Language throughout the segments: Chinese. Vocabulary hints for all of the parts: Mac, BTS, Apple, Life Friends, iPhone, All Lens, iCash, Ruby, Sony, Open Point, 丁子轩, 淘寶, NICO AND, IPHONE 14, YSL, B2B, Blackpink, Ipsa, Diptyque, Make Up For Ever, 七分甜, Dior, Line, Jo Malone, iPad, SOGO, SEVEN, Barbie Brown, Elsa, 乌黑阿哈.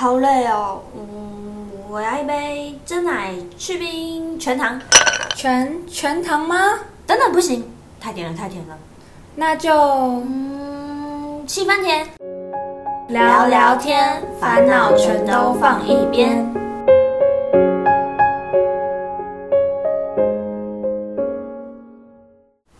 好累哦，我要一杯真奶去冰全糖。全糖吗？等等，不行，太甜了。那就七分甜。聊聊天，烦恼全都放一边。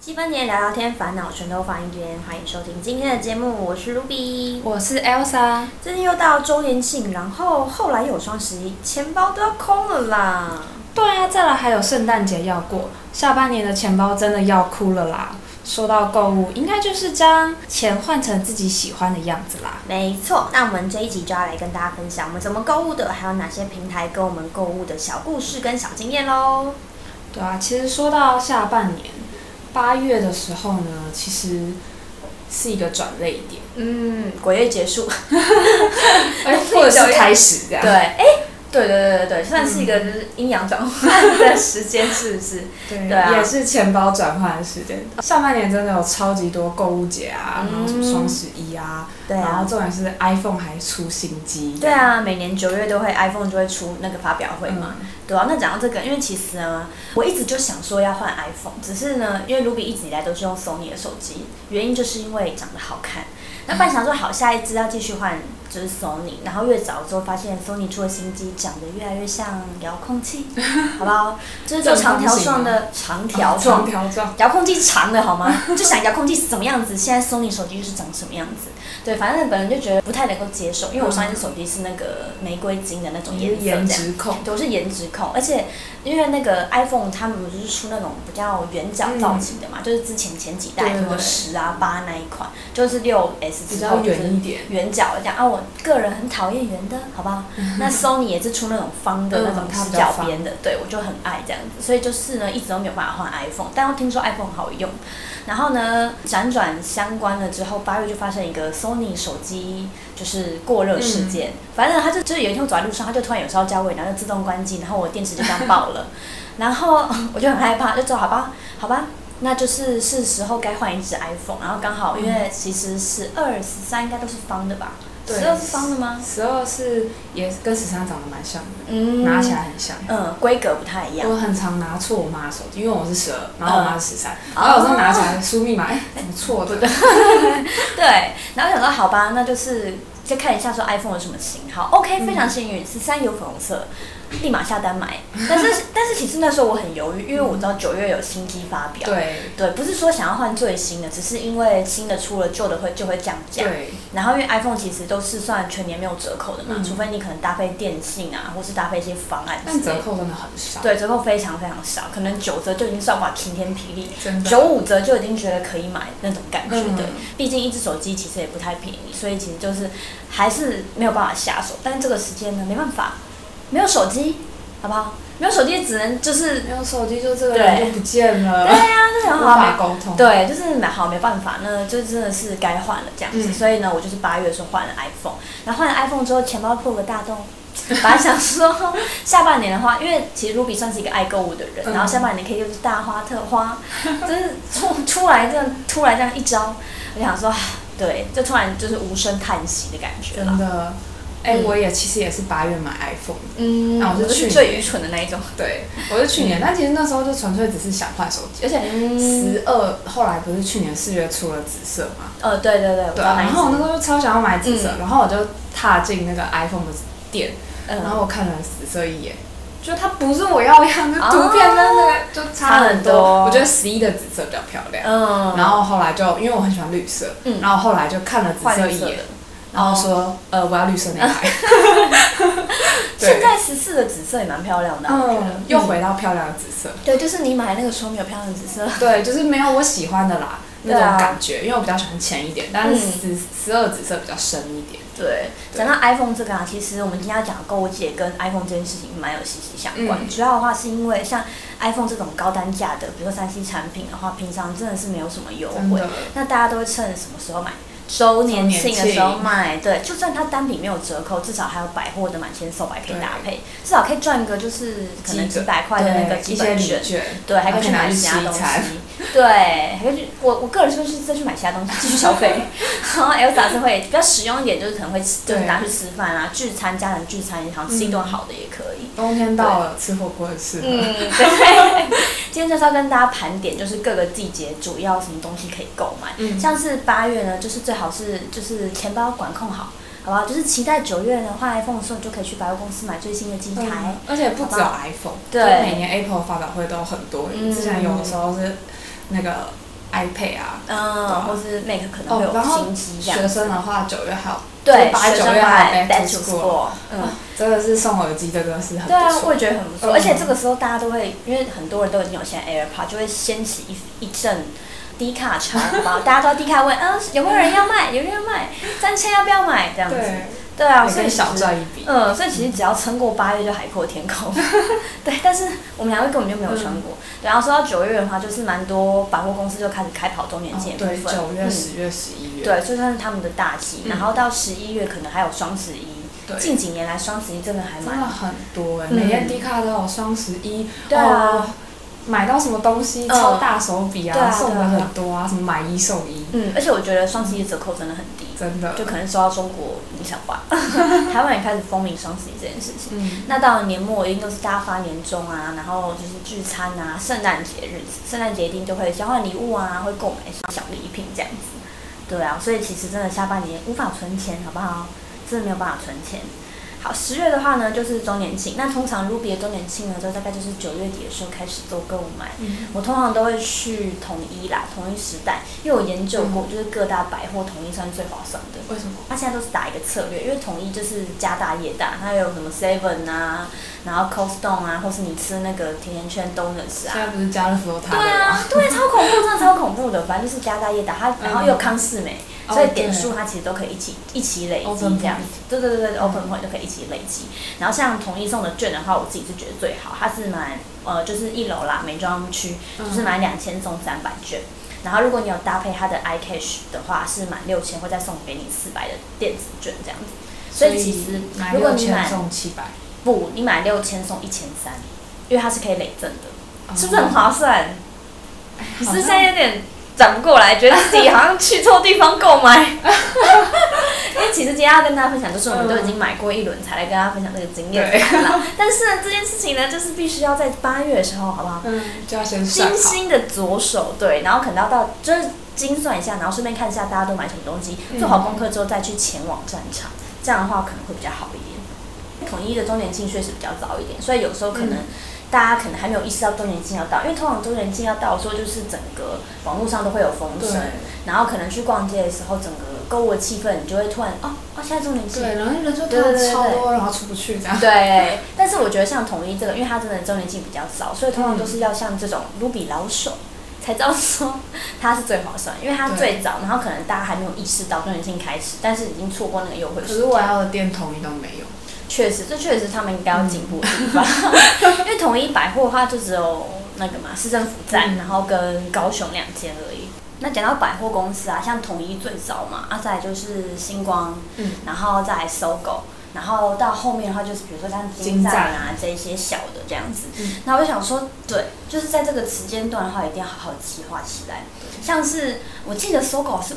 七分甜，聊聊天，烦恼全都放一边。欢迎收听今天的节目，我是 Ruby， 我是 Elsa。最近又到周年庆，然后后来有双十一，钱包都要空了啦。对啊，再来还有圣诞节要过，下半年的钱包真的要哭了啦。说到购物，应该就是将钱换成自己喜欢的样子啦。没错，那我们这一集就要来跟大家分享我们怎么购物的，还有哪些平台跟我们购物的小故事跟小经验咯。对啊，其实说到下半年8月的时候呢，其实是一个转捩点。鬼月结束，或者是开始这样。对，对，算是一个就是阴阳转换的时间，是不是？对啊，也是钱包转换的时间。上半年真的有超级多购物节啊，然后什么双十一啊，对啊，然后重点是 iPhone 还出新机。对啊，每年9月都会 iPhone 就会出那个发表会嘛。对啊，那讲到这个，因为其实呢，我一直就想说要换 iPhone， 只是呢，因为 Ruby 一直以来都是用 Sony 的手机，原因就是因为长得好看。那本来想说好，下一支要继续换。就是 Sony， 然后越早之后发现 Sony 出的新机长得越来越像遥控器，好不好？就是做长条状的长条状遥控器长的好吗？就想遥控器是什么样子，现在 Sony 手机就是长什么样子。对，反正本人就觉得不太能够接受，因为我上一只手机是那个玫瑰金的那种颜色，颜值控，对，我是颜值控，而且因为那个 iPhone 他们就是出那种比较圆角造型的嘛，就是之前几代什么10啊8那一款，就是 6S 之后就是圆角这样啊。我个人很讨厌圆的，好不好？那 Sony 也是出那种方的那种直角边的，对，我就很爱这样子，所以就是呢，一直都没有办法换 iPhone， 但我听说 iPhone 好用，然后呢，辗转相关了之后，8月就发生一个 Sony 手机就是过热事件，反正它就是有一天我走在路上，它就突然有烧焦味，然后就自动关机，然后我电池就这样爆了，然后我就很害怕，就说好吧。那就是是时候该换一只 iPhone， 然后刚好因为其实12、13应该都是方的吧。12是方的吗？12是也跟13长得蛮像的，拿起来很像，规格不太一样。我很常拿错我妈的手机，因为我是12，然后我妈是13，然后有时候拿起来输密码，怎么错的？对，然后想说好吧，那就是再看一下说 iPhone 有什么型号。OK， 非常幸运，13有粉红色，立马下单买。但是其实那时候我很犹豫，因为我知道9月有新机发表，对，不是说想要换最新的，只是因为新的出了，旧的就会降价。对。然后因为 iPhone 其实都是算全年没有折扣的嘛，除非你可能搭配电信啊，或是搭配一些方案。但折扣真的很少。对，折扣非常非常少，可能9折就已经算哇晴天霹雳，95折就已经觉得可以买那种感觉的。毕竟一只手机其实也不太便宜，所以其实就是还是没有办法下手。但是这个时间呢，没办法。没有手机，好不好？没有手机只能就是没有手机，就这个人就不见了。对呀，就很好没沟通。对，就是买好没办法呢，就真的是该换了这样子。所以呢，我就是8月的时候换了 iPhone， 然后换了 iPhone 之后，钱包破个大洞。本来想说下半年的话，因为其实 Ruby 算是一个爱购物的人，然后下半年可以就是大花特花，就是突然这样一招，我想说，对，就突然就是无声叹息的感觉了。真的。我其实也是8月买 iPhone， 然后我是最愚蠢的那一种。对，我是去年，但其实那时候就纯粹只是想换手机，而且12后来不是去年4月出了紫色嘛？对，然后我那时候就超想要买紫色，然后我就踏进那个 iPhone 的店，然后我看了紫色一眼，就它不是我要的样子，图片真的就差很多。我觉得11的紫色比较漂亮，然后后来就因为我很喜欢绿色，然后后来就看了紫色一眼。然后说，我要绿色那台。现在14的紫色也蛮漂亮的，我觉得又回到漂亮的紫色。对，就是你买那个时候没有漂亮的紫色。对，就是没有我喜欢的啦，那种感觉，因为我比较喜欢浅一点，但是12紫色比较深一点。对，讲到 iPhone 这个啊，其实我们今天要讲的购物界跟 iPhone 这件事情蛮有息息相关。主要的话是因为像 iPhone 这种高单价的，比如说3C 产品的话，平常真的是没有什么优惠，那大家都会趁什么时候买？周年庆的时候买，对，就算它单品没有折扣，至少还有百货的满千售百可以搭配，至少可以赚个就是可能几百块的那个基本券，对，还可以去买其他东西。对，我个人是会再去买其他东西继续消费，然后 Elsa 是会比较实用一点，就是可能会就是拿去吃饭啊，聚餐，家人聚餐，好像吃一顿好的也可以。冬天到了，吃火锅也是。嗯，对。今天就是要跟大家盘点，就是各个季节主要什么东西可以购买。嗯，像是8月呢，就是最好是就是钱包管控好。好吧，就是期待9月呢换 iPhone 的时候，就可以去百货公司买最新的机台。嗯，而且不只有 iPhone， 对，每年 Apple 发表会都很多。嗯，之前有的时候是那个 iPad 啊，嗯，或是 Mac 可能会有新机这样。学生的话，9月还有，对，8、9月还有 Back to School， 嗯，真的是送耳机，这个是很不错。对啊，我也觉得很不错。而且这个时候大家都会，因为很多人都已经有现在 AirPod， 就会掀起一阵。低卡潮吧，大家都要低卡问，有没有人要卖？有没有人要卖？3000要不要买？这样子，对啊，所以小赚一笔。嗯，所以其实只要撑过8月就海阔天空。对，但是我们两位根本就没有撑过。对，然后说到9月的话，就是蛮多百货公司就开始开跑周年庆的部分。对，9月、10月、11月。对，就算是他们的大期，然后到11月可能还有双十一。近几年来，双十一真的还蛮。真的很多哎，每天低卡都有双十一。对啊。买到什么东西超大手笔啊，送的很多啊，什么买一送一。嗯，而且我觉得双十一折扣真的很低，真的，就可能受到中国影响吧。台湾也开始风靡双十一这件事情。嗯，那到了年末一定都是大家发年终啊，然后就是聚餐啊，圣诞节日子，圣诞节一定就会交换礼物啊，会购买小礼品这样子。对啊，所以其实真的下半年无法存钱，好不好？真的没有办法存钱。好，10月的话呢，就是周年庆。那通常 Ruby 的周年庆呢，就大概就是9月底的时候开始做购买。嗯，我通常都会去统一时代，因为我研究过，就是各大百货统一算最划算的。为什么？它现在都是打一个策略，因为统一就是家大业大，它有什么 SEVEN 啊，然后 Costco 啊，或是你吃那个甜甜圈 Donuts 啊。现在不是家乐福都它的吗？对啊，对，超恐怖，真的超恐怖的。反正就是家大业大，它然后又康是美。所以点数它其实都可以一起累积这样子，对对对对 ，Open Point 都可以一起累积。然后像统一送的券的话，我自己是觉得最好，它是买就是1楼啦，美妆区就是买2000送300券。然后如果你有搭配它的 iCash 的话，是满6000会再送给你400的电子券这样子。所以其实如果你买6,000送700，不，你买6000送1300，因为它是可以累赠的，是不是很划算？你是现在有点。转不过来，觉得自己好像去错地方购买。因为其实今天要跟大家分享，就是我们都已经买过一轮，才来跟大家分享这个经验。但是呢，这件事情呢，就是必须要在8月的时候，好不好？嗯，就要先算好。精心的着手，对，然后可能要到就是精算一下，然后顺便看一下大家都买什么东西，做好功课之后再去前往战场，这样的话可能会比较好一点。统一的周年庆确实比较早一点，所以有时候可能。大家可能还没有意识到周年庆要到，因为通常周年庆要到的时候，就是整个网络上都会有风声，然后可能去逛街的时候，整个购物的气氛你就会突然现在周年庆，对，然后人就突然超多，然后出不去这样。对，但是我觉得像统一这个，因为它真的周年庆比较少，所以通常都是要像这种Ruby老手才知道说它是最划算，因为它最早，然后可能大家还没有意识到周年庆开始，但是已经错过那个优惠时间。可是我要的店统一都没有。确实，这确实是他们应该要进步的地方。因为统一百货的话，就只有那个嘛，市政府站，然后跟高雄2间而已。那讲到百货公司啊，像统一最早嘛，再来就是星光，然后再来 SOGO， 然后到后面的话就是比如说像金站啊这些小的这样子。那我就想说，对，就是在这个时间段的话，一定要好好计划起来。像是我记得 SOGO 是5500。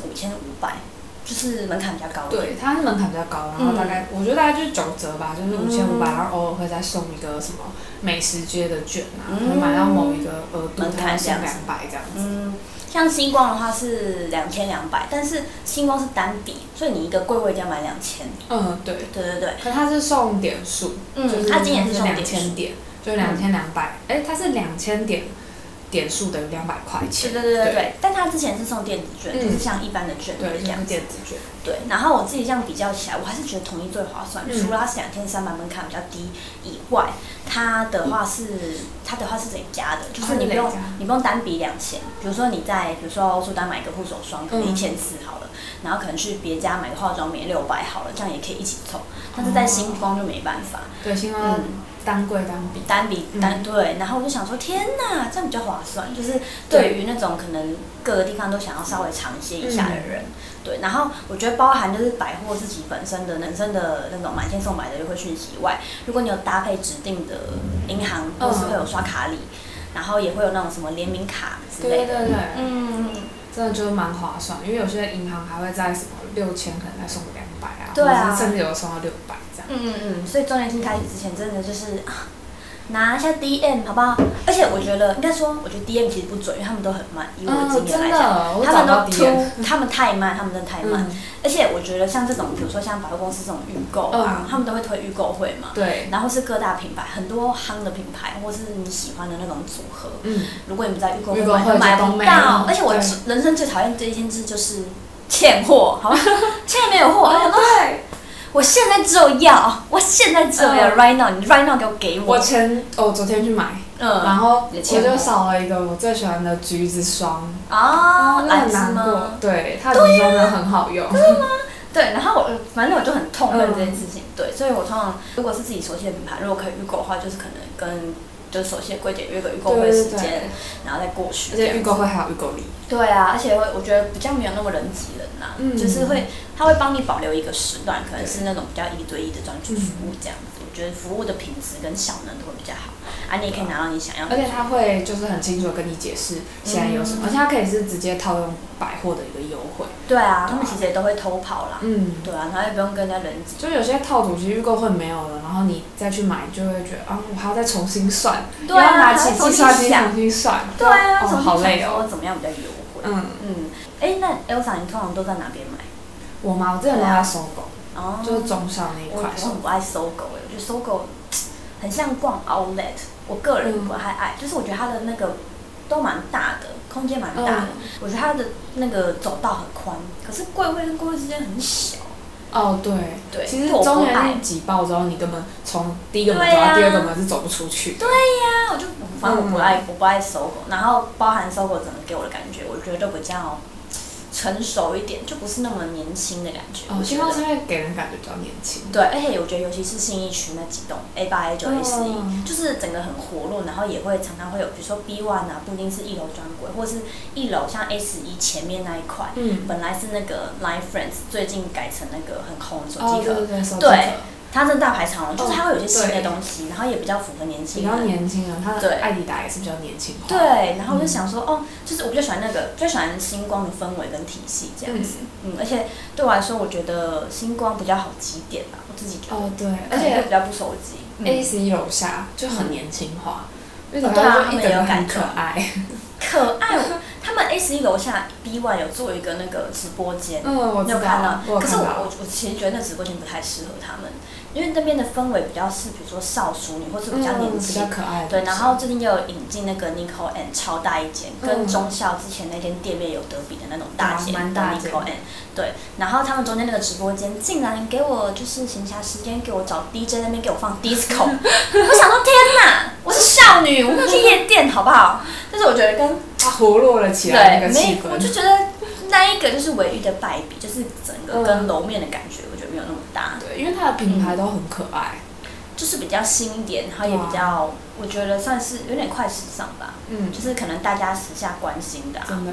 就是门槛比较高，对，它是门槛比较高，然后大概我觉得大概就是9折吧，就是5500，然后偶尔会再送一个什么美食街的券啊，会买到某一个额度，它送200这样子。像星光的话是2200，但是星光是单笔，所以你一个柜位一定要买2000。嗯，对，对对对。可是它是送点数，就是它今年是送2000点，就2200，它是2000点。点数等于200块钱。对对对 对, 對，但他之前是送电子券，就是像一般的券，对，像电子券。对，然后我自己这样比较起来，我还是觉得统一最划算。除了它2300门槛比较低以外，它的话是怎加的？就是你不用单笔2000，比如说你在比如说苏丹买一个护手霜，可能1400好了，然后可能去别家买个化妆棉600好了，这样也可以一起凑。但是在星光就没办法。对，星光。单笔，对，然后我就想说，天哪，这样比较划算，就是对于那种可能各个地方都想要稍微尝鲜一下的人，对。然后我觉得包含就是百货自己本身的那种满千送百的优惠讯息以外，如果你有搭配指定的银行，或是会有刷卡礼，然后也会有那种什么联名卡之类的。对对对，嗯，真的就是蛮划算，因为有些银行还会在什么6000可能再送200啊，对啊，或者甚至有送到600这样。嗯嗯，所以周年庆开始之前，真的就是拿一下 DM 好不好？而且我觉得应该说，我觉得 DM 其实不准，因为他们都很慢。以我的经验来讲，他们都 他们太慢，他们真的太慢。而且我觉得像这种，比如说像百货公司这种预购啊，他们都会推预购会嘛。对。然后是各大品牌，很多夯的品牌，或是你喜欢的那种组合。嗯。如果你不在预购会买，买不到。而且我人生最讨厌的一件事就是欠货，好吧？现在没有货，对。我现在就要，right now， 你 right now 给我。昨天去买，然后我就少了一个我最喜欢的橘子霜。啊，那很难过。对，它的橘子真的很好用。对吗？对，然后反正我就很痛恨这件事情。对，所以我通常如果是自己熟悉的品牌，如果可以预购的话，就是可能跟就是熟悉的柜姐约个预购会时间，對對對，然后再过去。而且预购会还有预购礼。对啊，而且我觉得比较没有那么人挤人啊，就是会。他会帮你保留一个时段，可能是那种比较一对一的专注服务这样子。我觉得服务的品质跟效能都会比较好，你也可以拿到你想要的。而且他会就是很清楚的跟你解释现在有什么，而且他可以是直接套用百货的一个优惠。对啊，他们其实也都会偷跑啦。嗯，对啊，然后也不用跟人家人挤。就有些套组其实预购会没有了，然后你再去买就会觉得啊，我还要再重新算，对啊，要拿起计算机重新算，对啊，好累哦。怎么样比较优惠？那 Elsa 你通常都在哪边买？我嘛，我之前都在SOGO，就是中校那一块。我不爱SOGO，我觉得SOGO很像逛 All Lens， 我个人不太爱，就是我觉得它的那个都蛮大的，空间蛮大的，我觉得它的那个走道很宽，可是柜位跟柜位之间很小。哦，对对，其实中年那挤爆之后，你根本从第一个门走到第二个门是走不出去。对呀，我不爱SOGO，然后包含SOGO整个给我的感觉，我觉得比较成熟一点，就不是那么年轻的感觉。我希望是因为给人感觉比较年轻。对，而且我觉得尤其是信义区那几栋 A8、A9、A11，就是整个很活络，然后也会常常会有，比如说 B1 啊，不一定是一楼专柜，或是一楼像 A11 前面那一块，本来是那个 Life Friends， 最近改成那个很红的手机壳，对，它真的大排长龙，就是它会有些新的东西，然后也比较符合年轻人。比较年轻人，它的艾迪达也是比较年轻化。对，然后我就想说，就是我比较喜欢那个，比较喜欢星光的氛围跟体系这样子。而且对我来说，我觉得星光比较好集点吧，我自己觉得。对，而且比较不熟悉。A11 楼下就很年轻化，对啊，他们也有感觉，可爱。他们 A11 楼下 B1 有做一个那个直播间，你有看到？可是我其实觉得那直播间不太适合他们。因为那边的氛围比较是，比如说少淑女，或是比较年轻，比较可爱。对，然后最近又有引进那个 NICO AND 超大一间，跟中校之前那间店面有得比的那种大间，NICO AND。对，然后他们中间那个直播间竟然给我就是闲暇时间给我找 DJ 那边给我放 disco， 我想说天哪，我是少女，我不去夜店好不好？但是我觉得跟活络了起来那个气氛，我就觉得那一个就是唯一的败笔，就是整个跟楼面的感觉。没有那么大，对，因为它的品牌都很可爱，就是比较新一点，然后也比较，我觉得算是有点快时尚吧，就是可能大家时下关心的，真的，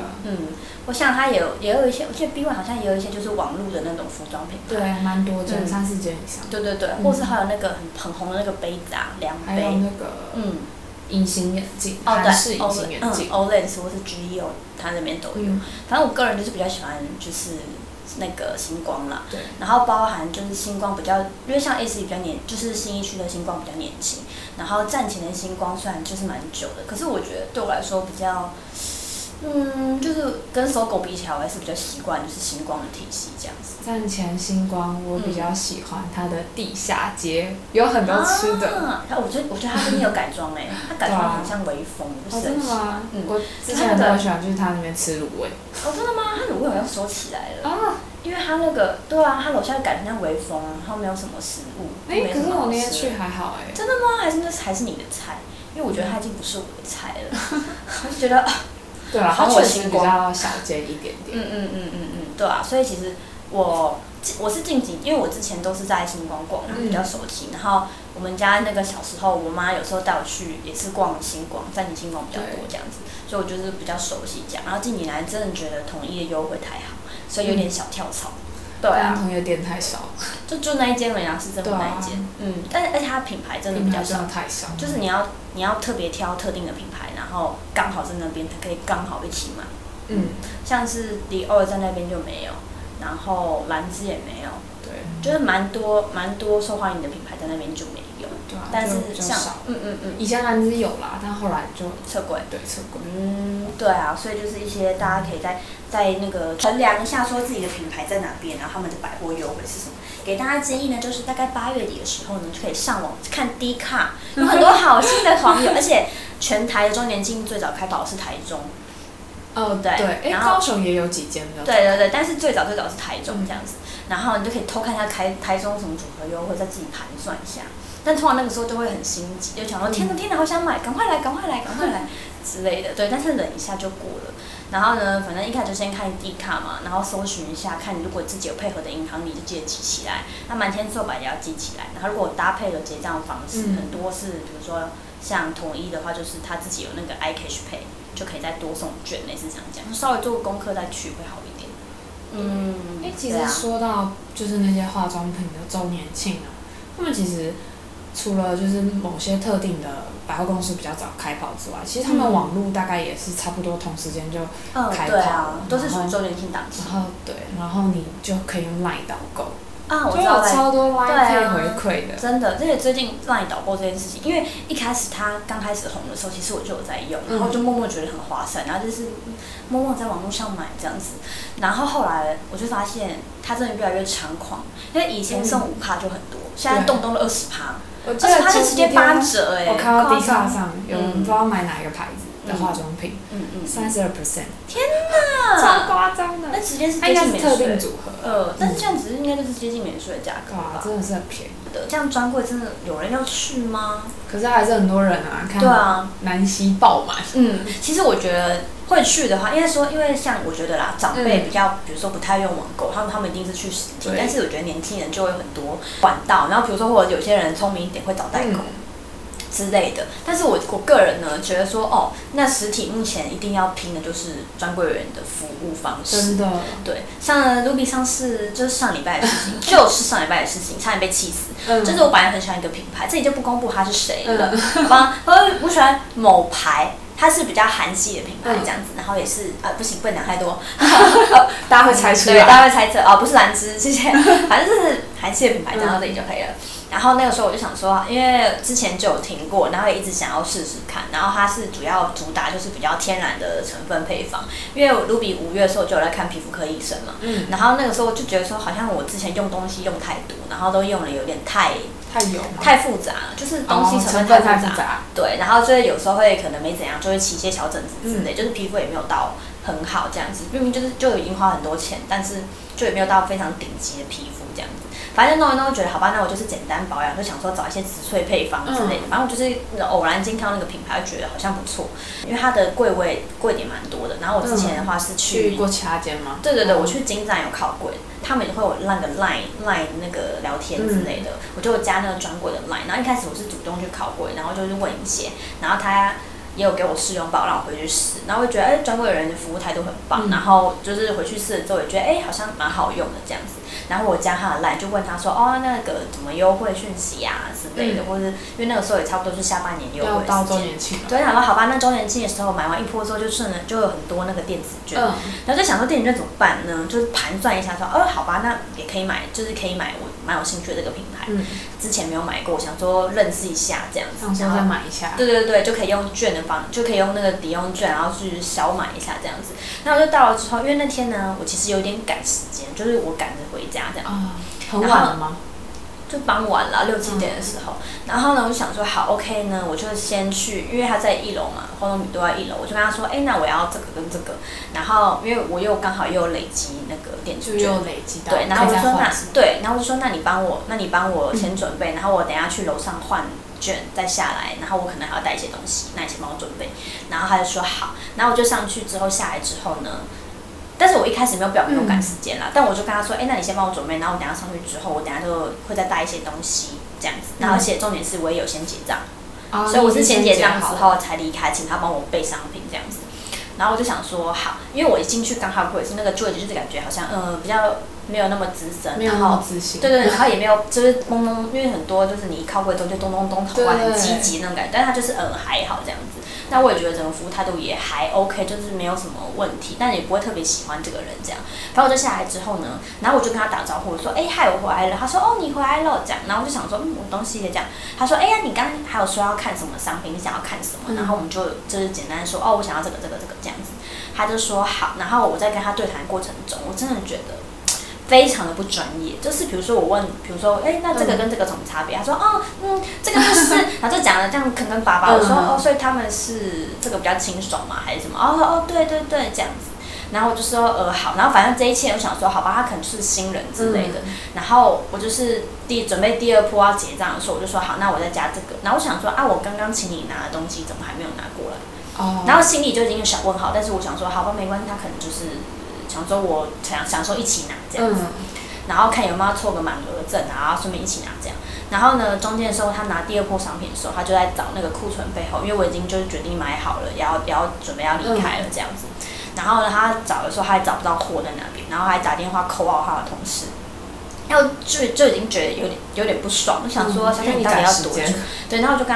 我想它也有一些，我记得 B1 好像也有一些就是网络的那种服装品牌，对，蛮多的，3-4间以上，对对对，或是还有那个很红的那个杯子啊，量杯，还有那个隐形眼镜，韩式隐形眼镜 ，All Lens 或是 GEO， 它那边都有，反正我个人就是比较喜欢就是。那个星光啦，然后包含就是星光比较，因为像 A11 比较年，就是信义区的星光比较年轻，然后站前的星光虽然就是蛮久的，可是我觉得对我来说比较，就是跟SOGO比起来，我还是比较习惯就是星光的体系这样子。站前星光，我比较喜欢它的地下街，有很多吃的。我觉得它最近有改装它改装很像微风，真的吗？我之前都很喜欢去它那边吃卤味。哦，真的吗？它卤味好像收起来了啊，因为它那个对啊，它楼下改成像微风，然后没有什么食物。可是我那天去还好真的吗？还是你的菜？因为我觉得它已经不是我的菜了，我就觉得。对啊，它确实比较小间一点点。对啊，所以其实我是近几，因为我之前都是在星光逛，比较熟悉。然后我们家那个小时候，我妈有时候带我去也是逛星光，在你星光比较多这样子，所以我就是比较熟悉这样。然后近几年真的觉得统一的优惠太好，所以有点小跳槽。对啊，统一的店太少了，就那一间了，然后是真的那一间。但是而且它品牌真的比较少，就是你要特别挑特定的品牌。后刚好在那边，可以刚好一起买。嗯，像是 Dior 在那边就没有，然后兰芝也没有。对，就是蛮多受欢迎的品牌在那边就没有。对啊，但是像以前兰芝有啦，但后来就撤柜。对，撤柜。嗯，对啊，所以就是一些大家可以在那个衡量一下，说自己的品牌在哪边，然后他们的百货优惠是什么。给大家建议呢，就是大概8月底的时候呢，就可以上网看 D 卡，有很多好心的网友，而且全台的周年庆最早开跑是台中。哦，对，哎，高雄也有几间的。对对对，但是最早是台中这样子，然后你就可以偷看一下台中什么组合优惠，再自己盘算一下。但通常那个时候就会很心急，就想说天哪，好想买，赶快来之类的。对，但是忍一下就过了。然后呢，反正一开始就先看 D 卡嘛，然后搜寻一下，看如果自己有配合的银行，你就记得记起来。那瞒天做白也要记起来。然后如果搭配的结账方式，很多是比如说像统一的话，就是他自己有那个 iCash Pay， 就可以再多送券，类似这样讲。稍微做个功课再去会好一点。嗯，其实说到就是那些化妆品的周年庆啊，他们其实除了就是某些特定的百货公司比较早开跑之外，其实他们网络大概也是差不多同时间就开跑了，都是属于周年庆档期。然后对，然后你就可以用 Line 导购啊，我知道，就有超多 Line 可以回馈的。真的，而且最近 Line 导购这件事情，因为一开始它刚开始红的时候，其实我就有在用，然后就默默觉得很划算，然后就是默默在网络上买这样子。然后后来我就发现它真的越来越猖狂，因为以前送5%就很多，现在动了20%。而且它是直接8折哎！我看到 D 卡上有人不知道买哪一个牌子的化妆品，32%，天哪，超夸张的！那直接是接近免税，特定组合。但是这样子应该就是接近免税的价格吧？真的是很便宜的。这样专柜真的有人要去吗？可是还是很多人啊，看到南西爆满。嗯，其实我觉得会去的话，因为像我觉得啦，长辈比较，比如说不太用网购，他们一定是去实体，但是我觉得年轻人就会很多管道，然后比如说或者有些人聪明一点会找代购之类的。但是我个人呢，觉得说那实体目前一定要拼的就是专柜员的服务方式。真的，对，像 Ruby 上礼拜的事情，差点被气死。就是我本来很喜欢一个品牌，这里就不公布它是谁了，我喜欢某牌。它是比较韩系的品牌这样子，然后也是不能讲太多，大家会猜出来，对，大家会猜测不是兰芝，谢谢，反正就是韩系的品牌，讲到这里就可以了。然后那个时候我就想说，因为之前就有听过，然后也一直想要试试看。然后它是主要主打就是比较天然的成分配方，因为 Ruby 5月的时候就有在看皮肤科医生嘛，然后那个时候就觉得说，好像我之前用东西用太多，然后都用了有点太复杂了，就是东西成分太复杂，对，然后就是有时候会可能没怎样，就会起一些小疹子之类，就是皮肤也没有到很好这样子，明明就已经花很多钱，但是就也没有到非常顶级的皮肤这样子。反正弄一弄觉得好吧，那我就是简单保养，就想说找一些植萃配方之类的。反正我就是偶然间看到那个品牌，觉得好像不错，因为它的柜点蛮多的。然后我之前的话是去过其他间吗？对对对，我去金站有靠柜，他们也会有那个 Line 那个聊天之类的，我就加那个专柜的 Line。然后一开始我是主动去靠柜，然后就是问一些，然后他也有给我试用包让我回去试，然后我觉得专柜人的服务态度很棒，然后就是回去试了之后也觉得好像蛮好用的这样子。然后我加他的 LINE 就问他说那个怎么优惠讯息啊之类的，或者因为那个时候也差不多是下半年优惠到周年庆，对，想说好吧，那周年庆的时候买完一波之后就有很多那个电子券，然后就想说电子券怎么办呢？就是盘算一下说好吧，那也可以买，就是可以买我蛮有兴趣的这个品牌，之前没有买过，我想说认识一下这样子，然后再买一下，对对对，就可以用券的方，就可以用那个抵用券，然后去小买一下这样子。那我就到了之后，因为那天呢，我其实有点赶时间，就是我赶着回家这样，很晚了吗？就傍晚了，6、7点的时候。然后呢，我就想说好 OK 呢，我就先去，因为他在一楼嘛，化妆品都在一楼，我就跟他说那我要这个跟这个。然后因为我又刚好又累积那个电子券，就又累积到，对，然后我就说那你帮我，先准备，然后我等一下去楼上换券再下来，然后我可能还要带一些东西，那你先帮我准备。然后他就说好，然后我就上去之后下来之后呢。但是我一开始没有表明我赶时间啦，但我就跟他说，那你先帮我准备，然后我等一下上去之后，我等一下就会再带一些东西这样子。然后而且重点是我也有先结账，所以我是先结账之后才离开，请他帮我备商品这样子。然后我就想说好，因为我一进去刚好柜是那个柜姐，就是感觉好像比较没有那么资深，没有那么自信，对对，然后也没有就是咚咚，因为很多就是你一靠柜之后就咚咚咚，头发很积极那种感觉，但他就是还好这样子。那我也觉得整个服务态度也还 OK， 就是没有什么问题，但也不会特别喜欢这个人这样。然后我就下来之后呢，然后我就跟他打招呼，我说哎嗨，我回来了。他说哦你回来了这样，然后我就想说我东西也这样。他说哎呀你刚刚还有说要看什么商品，你想要看什么？然后我们就是简单说哦我想要这个这样子。他就说好，然后我在跟他对谈过程中，我真的觉得非常的不专业，就是比如说我问，比如说，哎，那这个跟这个有什么差别？他说，哦，这个就是，然后就讲的这样坑坑巴巴。我说，哦，所以他们是这个比较清爽嘛，还是什么？哦，对对对，这样子。然后我就说，好，然后反正这一切我想说，好吧，他可能是新人之类的。然后我就是准备第二波要结账的时候，我就说，好，那我再加这个。然后我想说，啊，我刚刚请你拿的东西怎么还没有拿过来？哦。然后心里就已经有小问号，但是我想说，好吧，没关系，他可能就是。想说我想说一起拿这样子，然后看有没有凑个满额赠，然后顺便一起拿这样。然后呢，中间的时候他拿第二波商品的时候，他就在找那个库存背后，因为我已经就是决定买好了，也要准备要离开了这样子。然后呢，他找的时候他还找不到货在哪边，然后还打电话扣到他的同事。然后就已经觉得有点不爽，就想说小姐你到底要多久？对，然后我就跟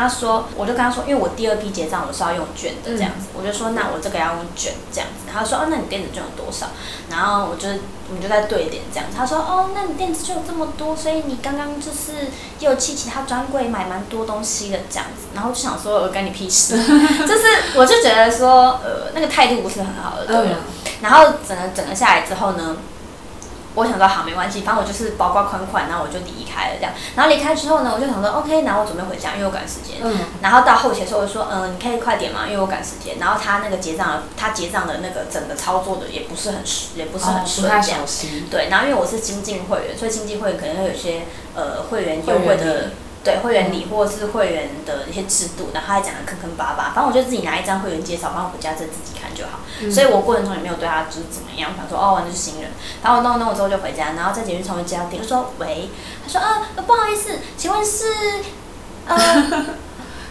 他说，因为我第二批结账我是要用卷的这样子，我就说那我这个要用卷这样子，他说哦那你电子卷有多少？然后我们就在对点这样子，他说哦那你电子卷有这么多，所以你刚刚就是也有去其他专柜买蛮多东西的这样子，然后就想说干你屁事，就是我就觉得说那个态度不是很好的，对。然后整个下来之后呢？我想说好没关系，反正我就是包括款款，然后我就离开了这样。然后离开之后呢，我就想说 OK， 然后我准备回家，因为我赶时间。然后到后期的时候，我就说你可以快点嘛，因为我赶时间。然后他那个结账的那个整个操作的也不是很顺这样。对，然后因为我是新进会员，所以新进会员可能会有些会员优惠的。对会员礼或是会员的一些制度，然后他还讲的坑坑巴巴，反正我就自己拿一张会员介绍，然后回家再自己看就好。所以我过程中也没有对他就是怎么样，我想说哦，那就是新人。然后我弄了之后就回家，然后在捷运上接到电话，就说喂，他说不好意思，请问是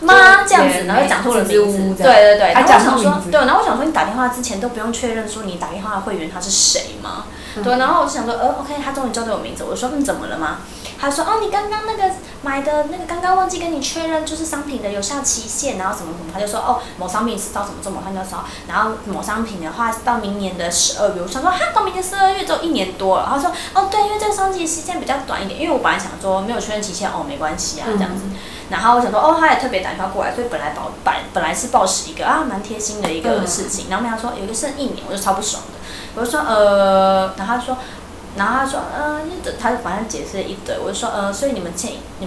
妈这样子，然后讲错了名字，对对对，然后我想说，对，然后我想说你打电话之前都不用确认说你打电话的会员他是谁吗？对，然后我就想说OK， 他终于叫对我名字，我说怎么了吗？他说哦，你刚刚那个买的那个刚刚忘记跟你确认，就是商品的有效期限，然后什么什么，他就说哦，某商品是到什么时候，某商品到什么，然后某商品的话是到明年的12月。我想说哈，到明年12月只有1年多了。他说哦，对，因为这个商品期限比较短一点，因为我本来想说没有确认期限哦，没关系啊这样子。然后我想说哦，他也特别打电话过来，所以本来是抱持一个啊蛮贴心的一个事情。然后他说有一个剩1年，我就超不爽的。我就说然后他说。他就反正解释了一堆，我就说所以你们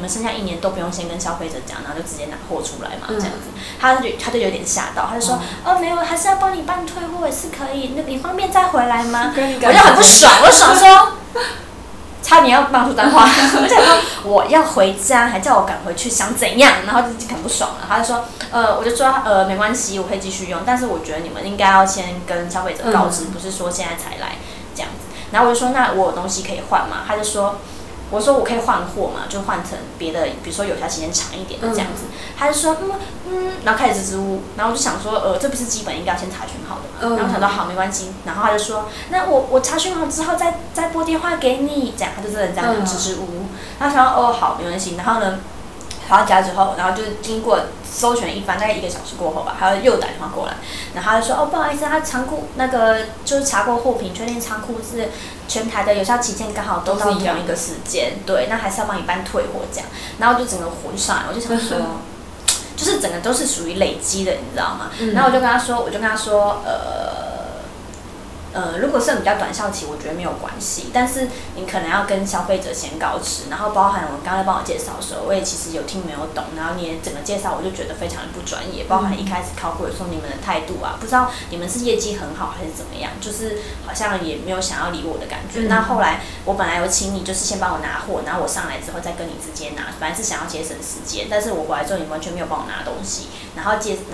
剩下1年都不用先跟消费者讲，然后就直接拿货出来嘛，这样子。他就有点吓到，他就说没有，还是要帮你办退货也是可以，那你方便再回来吗？我就很不爽，我想说，差点要骂出脏话，我想说我要回家，还叫我赶回去，想怎样？然后就很不爽了，他就说我就说没关系，我可以继续用，但是我觉得你们应该要先跟消费者告知，不是说现在才来这样子。然后我就说，那我有东西可以换嘛？他就说，我说我可以换货嘛，就换成别的，比如说有效期间长一点的这样子。他就说，然后开始支支吾吾，然后我就想说，这不是基本应该要先查询好的嘛？然后我想说好，没关系。然后他就说，那我查询好之后再拨电话给你，这样他就真的这样支支吾吾。然后想说哦好，没关系。然后呢，回到家之后，然后就经过搜寻一番，大概1个小时过后吧，他又打电话过来，然后他就说哦不好意思，他仓库那个就是查过货品，确定仓库是全台的有效期限刚好都到同一个时间，对，那还是要帮你办退货这样，然后就整个混上来，我就想说。就是整个都是属于累积的，你知道吗？然后我就跟他说如果是比较短效期，我觉得没有关系，但是你可能要跟消费者先告知，然后包含我刚才帮我介绍的时候，我也其实有听没有懂，然后你也整个介绍我就觉得非常的不专业，包含一开始靠过说你们的态度啊，不知道你们是业绩很好还是怎么样，就是好像也没有想要理我的感觉。那后来我本来有请你就是先帮我拿货，然后我上来之后再跟你直接拿，本来是想要节省时间，但是我回来之后你完全没有帮我拿东西，然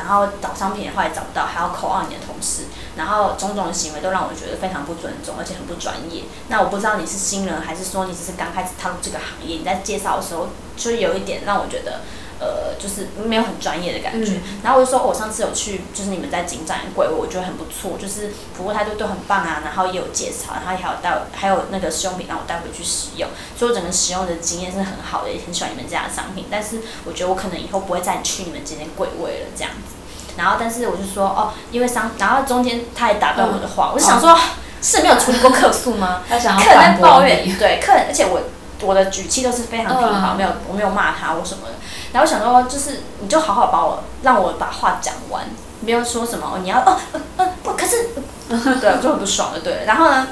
后找商品的话也找不到，还要扣到你的同事，然后种种的行为都让我觉得非常不尊重，而且很不专业。那我不知道你是新人，还是说你只是刚开始踏入这个行业。你在介绍的时候，就有一点让我觉得，就是没有很专业的感觉。然后我就说，我上次有去，就是你们在景展柜，我觉得很不错，就是服务态度都很棒啊。然后也有介绍，然后还有那个试用品让我带回去使用，所以我整个使用的经验是很好的，也很喜欢你们家的商品。但是我觉得我可能以后不会再去你们这间柜位了，这样子。然后但是我就说哦，因为伤，然后中间他也打断我的话，我就想说是没有处理过客诉吗？他想要反驳你，对客人，而且我的语气都是非常平和，我没有骂他或什么的。然后我想说就是你就好好让我把话讲完，没有说什么你要不可是，对，我就很不爽的，对。然后呢？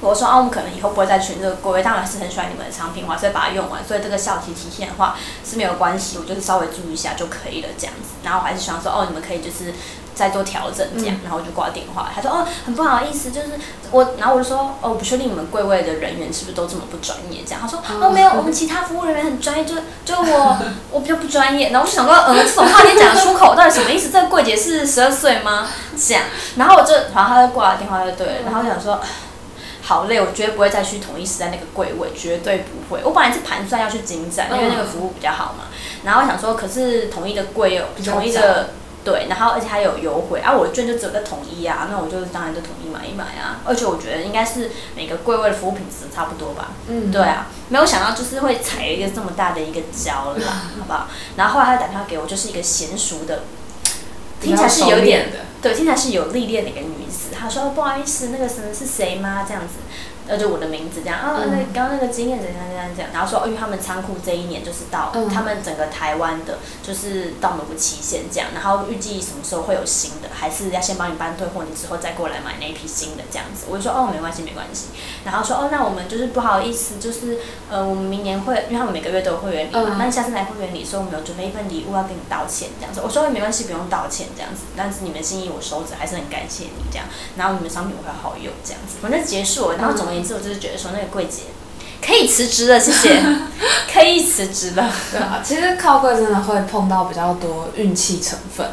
我说，我们可能以后不会再选这个柜位，当然是很喜欢你们的产品，我还是会把它用完，所以这个效期期限的话是没有关系，我就是稍微注意一下就可以了这样子。然后我还是想说，你们可以就是再做调整这样，然后我就挂电话。他说，很不好意思，就是我，然后我就说，我不确定你们柜位的人员是不是都这么不专业这样。他说，没有，我们其他服务人员很专业，就我比较不专业。然后我就想说，这种话你讲得出口，到底什么意思？这个柜姐是12岁吗？这样，然后然后他就挂了电话就对了，然后我想说。好累，我绝对不会再去统一时代那个柜位，绝对不会。我本来是盘算要去金展，因为那个服务比较好嘛。然后想说，可是统一的柜有统一的对，然后而且还有优惠啊，我的券就只有在统一啊，那我就当然就统一买一买啊。而且我觉得应该是每个柜位的服务品质差不多吧。嗯，对啊，没有想到就是会踩一个这么大的一个礁了啦，好不好？然后后来他打电话给我，就是一个娴熟的。听起来是有点对，听起来是有历练的一个女子。她说：“不好意思，那个什么是谁吗？”这样子，就我的名字这样。刚刚那个经验怎样？然后说，因为他们仓库这一年就是到他们整个台湾的，就是到某个期限这样。然后预计什么时候会有新的，还是要先帮你搬退货，你之后再过来买那一批新的这样子。我就说：“没关系。”然后说：“那我们就是不好意思，就是我们明年会，因为他们每个月都有会员礼嘛，那你下次来会员礼，说我们有准备一份礼物要跟你道歉这样子。”我说：“没关系，不用道歉。”这样子，但是你们心意我收着，还是很感谢你这样。然后你们商品我会好用这样子，反正结束了。然后总而言之，我就是觉得说那个柜姐可以辞职了，谢谢，可以辞职了。对啊，其实靠柜真的会碰到比较多运气成分。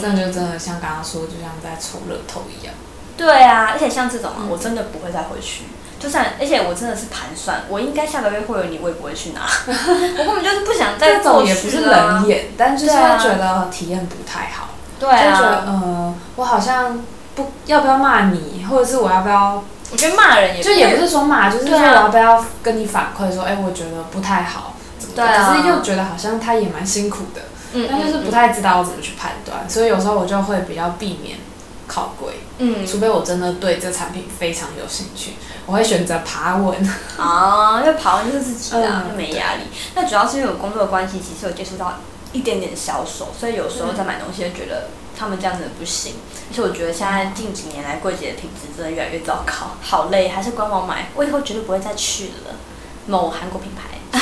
这样就真的像刚刚说，就像在抽乐透一样。对啊，而且像这种我真的不会再回去。就算，而且我真的是盘算，我应该下个月会有你，我也不会去拿。我根本就是不想再做。这种也不是冷眼，但就是会觉得体验不太好。对啊，就觉得我好像不要不要骂你，或者是我要不要？我觉得骂人也不是说骂，就是说我要不要跟你反馈说，我觉得不太好，对啊，可是又觉得好像他也蛮辛苦的，但就是不太知道我怎么去判断，所以有时候我就会比较避免靠柜，除非我真的对这产品非常有兴趣，我会选择爬文。因为爬文就是自己的，就没压力。那主要是因为我工作的关系，其实有接触到。一点点销售，所以有时候在买东西就觉得他们这样子不行。而且我觉得现在近几年来柜姐的品质真的越来越糟糕，好累，还是官网买，我以后绝对不会再去了。某韩国品牌，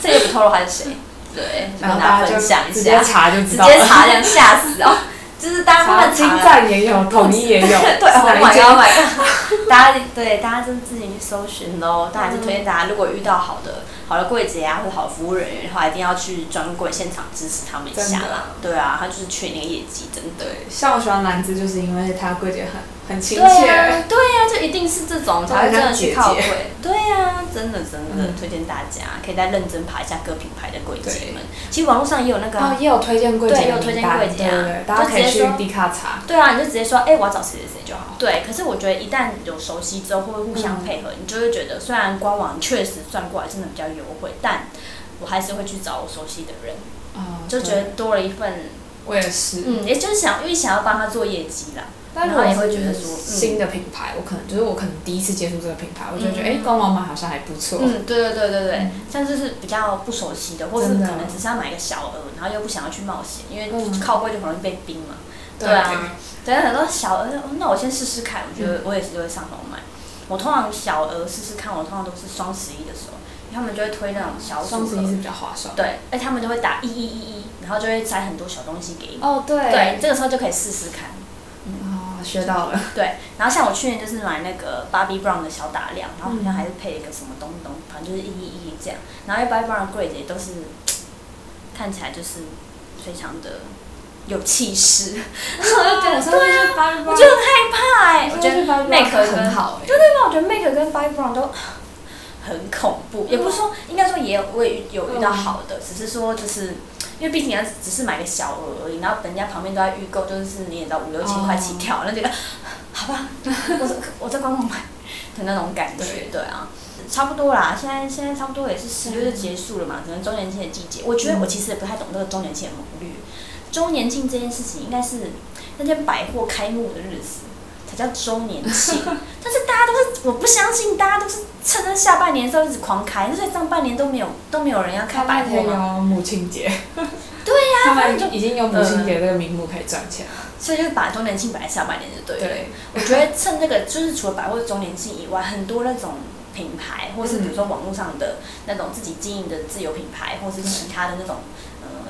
这也不透露他是谁，对，就跟大家分享一下，直接查就知道了，直接查这样吓死哦。就是大家他们金赞也有，统一也有，对，Oh my God，大家真的自己去搜寻咯。当然是推荐大家，如果遇到好的柜姐啊，或者好的服务人员的话，一定要去专柜现场支持他们一下啦。对啊，他就是缺那个业绩，真的。像我喜欢兰芝，就是因为他柜姐很亲切。对啊，就一定是这种才会真的去靠柜。对啊，真的推荐大家可以再认真爬一下各品牌的柜姐们。其实网络上也有那个也有推荐柜姐，对，大家可以去 D 卡查。对啊，你就直接说，我要找谁谁谁就好。对，可是我觉得一旦有熟悉之后，会互相配合，你就会觉得虽然官网确实算过来真的比较有。但我还是会去找我熟悉的人，就觉得多了一份。我也是，也就是想要帮他做业绩啦。但是我也会觉得说，新的品牌，我可能第一次接触这个品牌，我就觉得官网买好像还不错。对，像就是比较不熟悉的，或是可能只是要买一个小额，然后又不想要去冒险，因为靠柜就很容易被冰嘛。对啊，对很多小额，那我先试试看。我觉得我也是就会上网买。我通常小额试试看，我通常都是双11的时候。他们就会推那种小组合，双11是比较划算。对，而且他们就会打1111，然后就会塞很多小东西给你。对，这个时候就可以试试看。学到了。对，然后像我去年就是买那个 Barbie Brown 的小打量，然后好像还是配了一个什么东，反正就是1111这样。然后因为 Barbie Brown 的柜姐都是看起来就是非常的有气势，我就很害怕我觉得 Make 很好对吧？我觉得 Make 跟 Barbie Brown 都。很恐怖，也不是说，应该说我也有遇到好的，只是说就是因为毕竟人家只是买个小额而已，然后人家旁边都在预购，就是你也知道5、6千块起跳，那觉得好吧，我在官网买的那种感觉，对啊，差不多啦，现在差不多也是10月就结束了嘛，可能周年庆的季节，我觉得我其实也不太懂这个周年庆的谋略。周年庆这件事情应该是那天百货开幕的日子才叫周年庆，但是大家都是，我不相信大家都是趁着下半年的时候一直狂开，所以上半年都没有人要开百货嘛。有母亲节。对呀、啊，他们就已经有母亲节这个名目可以赚钱了、所以就是把周年庆摆在下半年就对了。对，我觉得趁这个就是除了百货周年庆以外，很多那种品牌，或是比如说网络上的那种自己经营的自有品牌，或是其他的那种。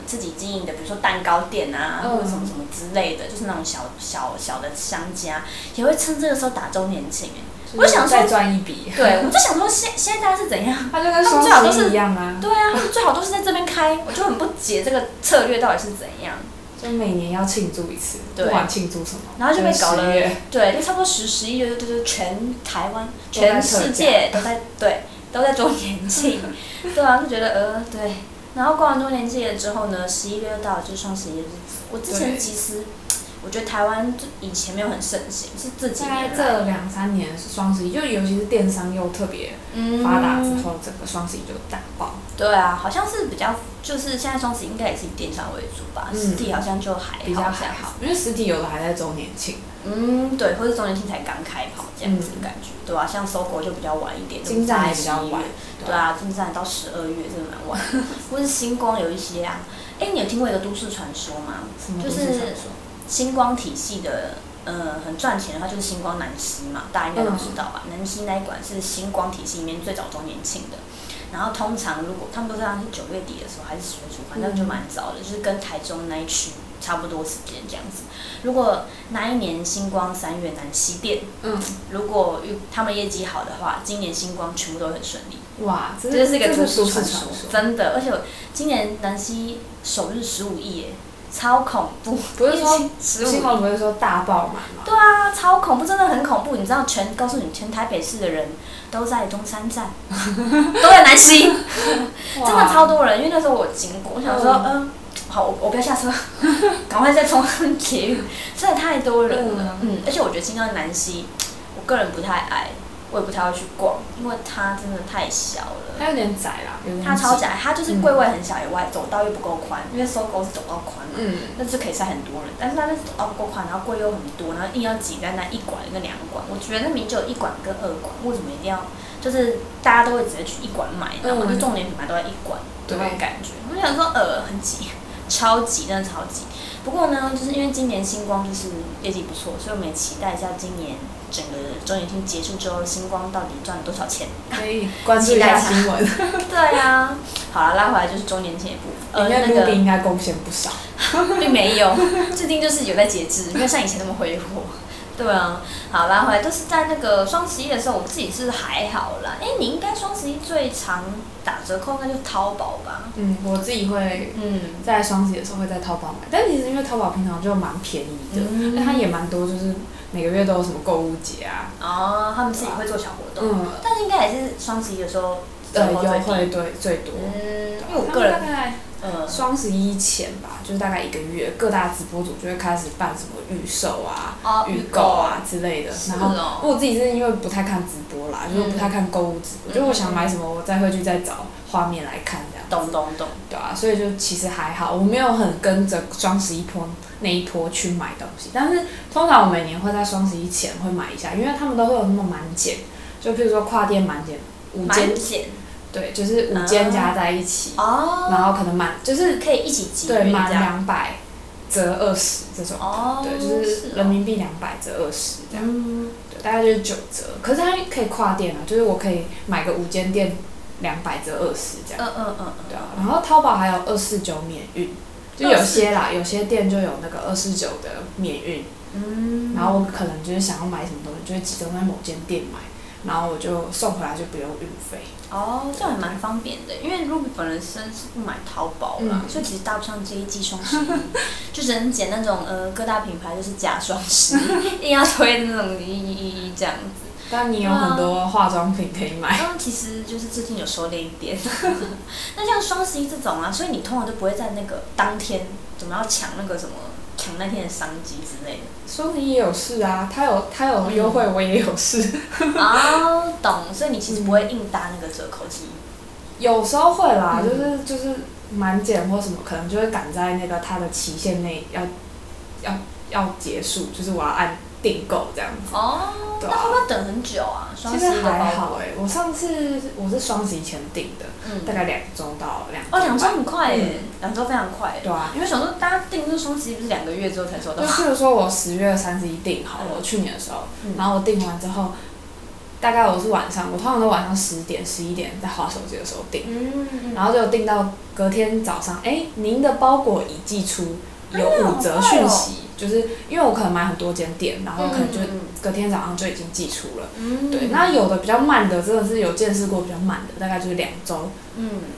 自己经营的，比如说蛋糕店啊，或者什么什么之类的，就是那种小的商家，也会趁这个时候打周年庆。我就想说再赚一笔。对，我就想说现在大家是怎样？他就跟双十一一样啊。对啊，他们最好都是在这边开，我就很不解这个策略到底是怎样。就每年要庆祝一次，不管庆祝什么，然后就被搞了。对，就差不多十一月，就是全台湾、全世界都在周年庆。对啊，就觉得对。然后过完周年庆了之后呢，11月又到了，就是双十一的日子。我之前其实，我觉得台湾以前没有很盛行，是这几年来。大概这2-3年是双十一，就尤其是电商又特别发达之后，整个双十一就大爆。对啊，好像是比较，就是现在双十一应该也是以电商为主吧，实体好像就还好。比较还好，因为实体有的还在周年庆。对，或者周年庆才刚开跑这样子的感觉，对啊，像SOGO就比较晚一点，金站也比较晚，对啊，金站到12月真的蛮晚，或是星光有一些啊，你有听过一个都市传说吗？什么都市传说？就是星光体系的，很赚钱的话就是星光南西嘛，大家应该都知道吧？南西那一馆是星光体系里面最早周年庆的。然后通常如果他们都知道是9月底的时候还是10月初，反正就蛮早的，就是跟台中那一区差不多时间这样子。如果那一年星光3月南西店，如果他们业绩好的话，今年星光全部都很顺利。哇，这就是一个都市传说，真的。而且今年南西首日15亿耶，超恐怖！不是说星光不是说大爆满吗？对啊，超恐怖，真的很恐怖。你知道告诉你全台北市的人都在中山站，都在南西，真的超多人。因为那时候我经过，我想说，好，我不要下车，赶快再冲上捷运，真的太多人了。而且我觉得星光南西，我个人不太爱，我也不太会去逛，因为它真的太小了。它有点窄啦，它超窄，它就是柜位很小以外，走道又不够宽，因为SOGO是走道宽嘛，那就可以塞很多人。但是它那走道不够宽，然后柜又很多，然后硬要挤在那一馆跟2馆，我觉得那明就有1馆跟2馆，为什么一定要？就是大家都会直接去1馆买，然后就重点品牌都在1馆，那种感觉。我想说，很挤，超挤，真的超挤。不过呢，就是因为今年星光就是业绩不错，所以我们也期待一下今年整个周年庆结束之后，星光到底赚了多少钱？可以关注一下新闻。对啊，好了，拉回来就是周年庆的部分。因为 Ruby 应该贡献不少。并没有，最近就是有在节制，没有像以前那么挥霍。对啊，好啦，回来就是在那个双十一的时候，我自己是还好啦。你应该双十一最常打折扣，那就淘宝吧。我自己会在双十一的时候会在淘宝买，但其实因为淘宝平常就蛮便宜的，但它也蛮多，就是每个月都有什么购物节啊。哦，他们自己会做小活动，但是应该也是双十一的时候优惠最多。因为我个人大概双十一前吧，就是大概1个月，各大直播主就会开始办什么预售啊、预购啊之类的。然后我自己是因为不太看直播啦，就是不太看购物直播，就是我想买什么，我再会去再找画面来看这样。懂。对啊，所以就其实还好，我没有很跟着双十一波那一波去买东西，但是通常我每年会在双十一前会买一下，因为他们都会有那么满减，就譬如说跨店满减5间。对，就是5间加在一起，然后可能满就是可以一起集，对，满200折20这种，对，就是人民币200折20这样，对，大概就是9折。可是它可以跨店啊，就是我可以买个5间店200折20这样，对啊。然后淘宝还有249免运，就有些啦，有些店就有那个249的免运，然后我可能就是想要买什么东西，就会集中在某间店买。然后我就送回来就不用运费。这样还蛮方便的，因为 Ruby 本身是不买淘宝啦，所以其实搭不上这一季双十一，就只能捡那种各大品牌就是假双十一，硬要推的那种一这样子。但你有很多化妆品可以买。其实就是最近有收敛一点。那像双十一这种啊，所以你通常就不会在那个当天怎么要抢那个什么。抢那天的商机之类的，双十一也有事啊，他有优惠，我也有事。懂，所以你其实不会硬搭那个折扣机。有时候会啦，就是满减或什么，可能就会赶在那个它的期限内要结束，就是我要按订购这样子。哦，对啊，那会不会等很久啊？双十一的包裹其实还好哎、欸，我上次我是双十一前订的、大概2周到2周。哦，2周很快耶、2周非常快耶。对啊，因为想说大家订就是双十一不是2个月之后才收到。就是譬如说我10月31订好了，我去年的时候，然后我订完之后。大概我是晚上，我通常都晚上10点、11点在滑手机的时候订、然后就订到隔天早上，哎，您的包裹已寄出，有5折讯息，就是因为我可能买很多间店，然后可能就隔天早上就已经寄出了。对，那有的比较慢的，真的是有见识过比较慢的，大概就是2周。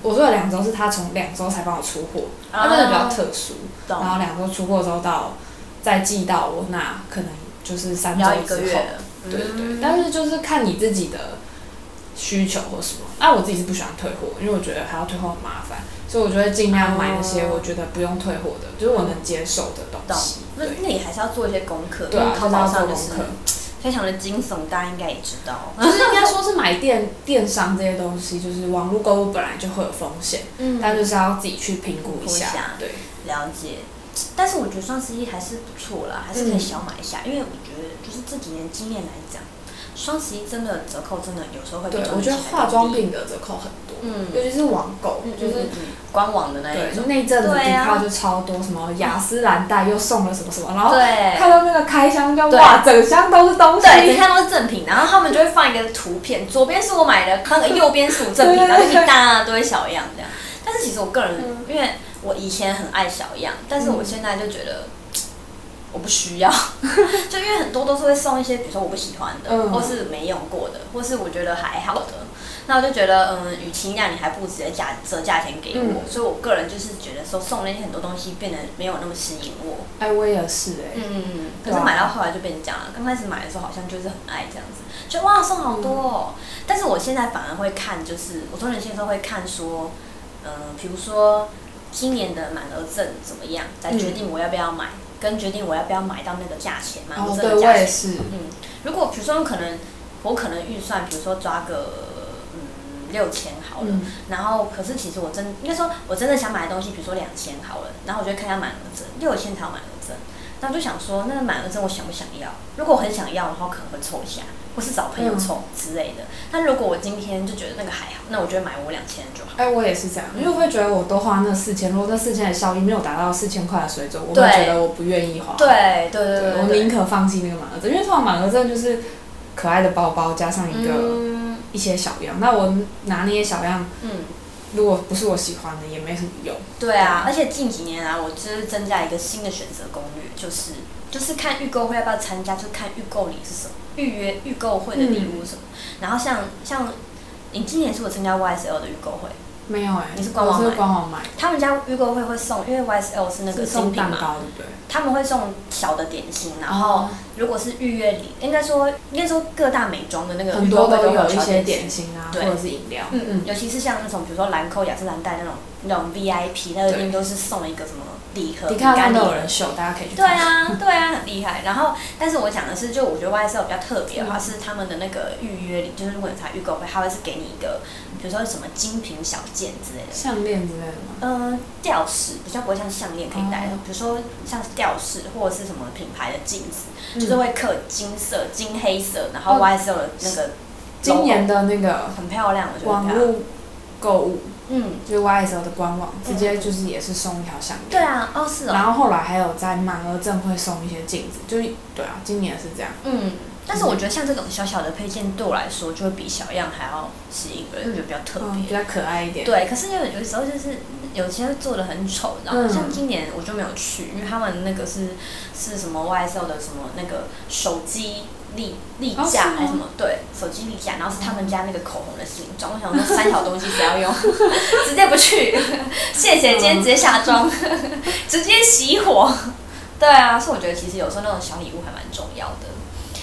我说的2周是他从2周才帮我出货，他真的比较特殊。然后2周出货之后到再寄到我那，可能就是3周之后。对对对，但是就是看你自己的需求或什么。我自己是不喜欢退货，因为我觉得还要退货很麻烦，所以我就会尽量买那些我觉得不用退货的，就是我能接受的东西。那你还是要做一些功课，对啊，淘宝上就是非常的惊悚，大家应该也知道。就是应该说是买电商这些东西，就是网络购物本来就会有风险，但就是要自己去评估一下，对，了解。但是我觉得双十一还是不错啦，还是可以小买一下，因为我觉得就是这几年经验来讲，双十一真的折扣真的有时候会比较低。对，我觉得化妆品的折扣很多，尤其是网购，就是官网的那一种，那阵子迪卡就超多，什么雅诗兰黛又送了什么什么，然后看到那个开箱就哇，整箱都是东西，对，整箱都是赠品，然后他们就会放一个图片，左边是我买的，那个右边是我赠品，然后一大堆小样这样。但是其实我个人因为。我以前很爱小样，但是我现在就觉得我不需要，就因为很多都是会送一些，比如说我不喜欢的，或是没用过的，或是我觉得还好的，那我就觉得，与其那样，你还不如直接折价钱给我。所以我个人就是觉得说送那些很多东西变得没有那么吸引我。我也是可是买到后来就变成这样了。刚开始买的时候好像就是很爱这样子，就哇送好多哦。但是我现在反而会看，就是我中年期的时候会看说，比如说。今年的满额赠怎么样？再决定我要不要买，跟决定我要不要买到那个价钱，满额赠的价钱。如果比如说可能我可能预算，比如说抓个6000好了，然后可是其实我应该说我真的想买的东西，比如说2000好了，然后我就看一下满额赠，6000才有满额赠，那我就想说那满额赠我想不想要？如果我很想要的话，可能会凑一下，或是找朋友凑之类的。但如果我今天就觉得那个还好，那我就买我2000就好。我也是这样，因为我会觉得我多花那4000，如果那4000的效益没有达到4000块的水准，我会觉得我不愿意花。对，我宁可放弃那个满额赠，因为通常满额赠就是可爱的包包加上一些小样，那我拿那些小样，如果不是我喜欢的也没什么用。对啊，而且近几年来我就是增加一个新的选择攻略，就是看预购会要不要参加，就看预购礼是什么。预约预购会的礼物什么，然后像你今年是有参加 YSL 的预购会？没有你是官网买？我是官网买。他们家预购会送，因为 YSL 是那个送蛋糕，对不对？他们会送小的点心，然后如果是预约礼，应该说各大美妆的那个预购会都有一些点心啊，或者是饮料，尤其是像那种比如说兰蔻、雅诗兰黛那种 VIP， 那一定都是送一个什么。礼盒，你看到有人秀，大家可以去看。对啊，很厉害。然后，但是我讲的是，就我觉得 YSL 比较特别的话，是他们的那个预约礼，就是如果你参加预购会，他会是给你一个，比如说什么精品小件之类的，项链之类的吗？吊饰比较不会像项链可以戴，比如说像吊饰或者是什么品牌的镜子，就是会刻金色、金黑色，然后 YSL 的那个 logo， 今年的那个很漂亮，我觉得网络购物。就是 YSL 的官网直接就是也是送一条项链。对啊，是哦。然后后来还有在满额赠会送一些镜子，就是对啊，今年是这样。但是我觉得像这种小小的配件对我来说，就会比小样还要吸引人，因为我觉得比较特别，比较可爱一点。对，可是有时候就是有些做的很丑，然后像今年我就没有去，因为他们那个是什么 YSL 的什么那个手机。立架还是什么？对，手机立架，然后是他们家那个口红的形状。我想说3条东西谁要用？直接不去，谢，今天直接下妆，直接熄火。对啊，所以我觉得其实有时候那种小礼物还蛮重要的。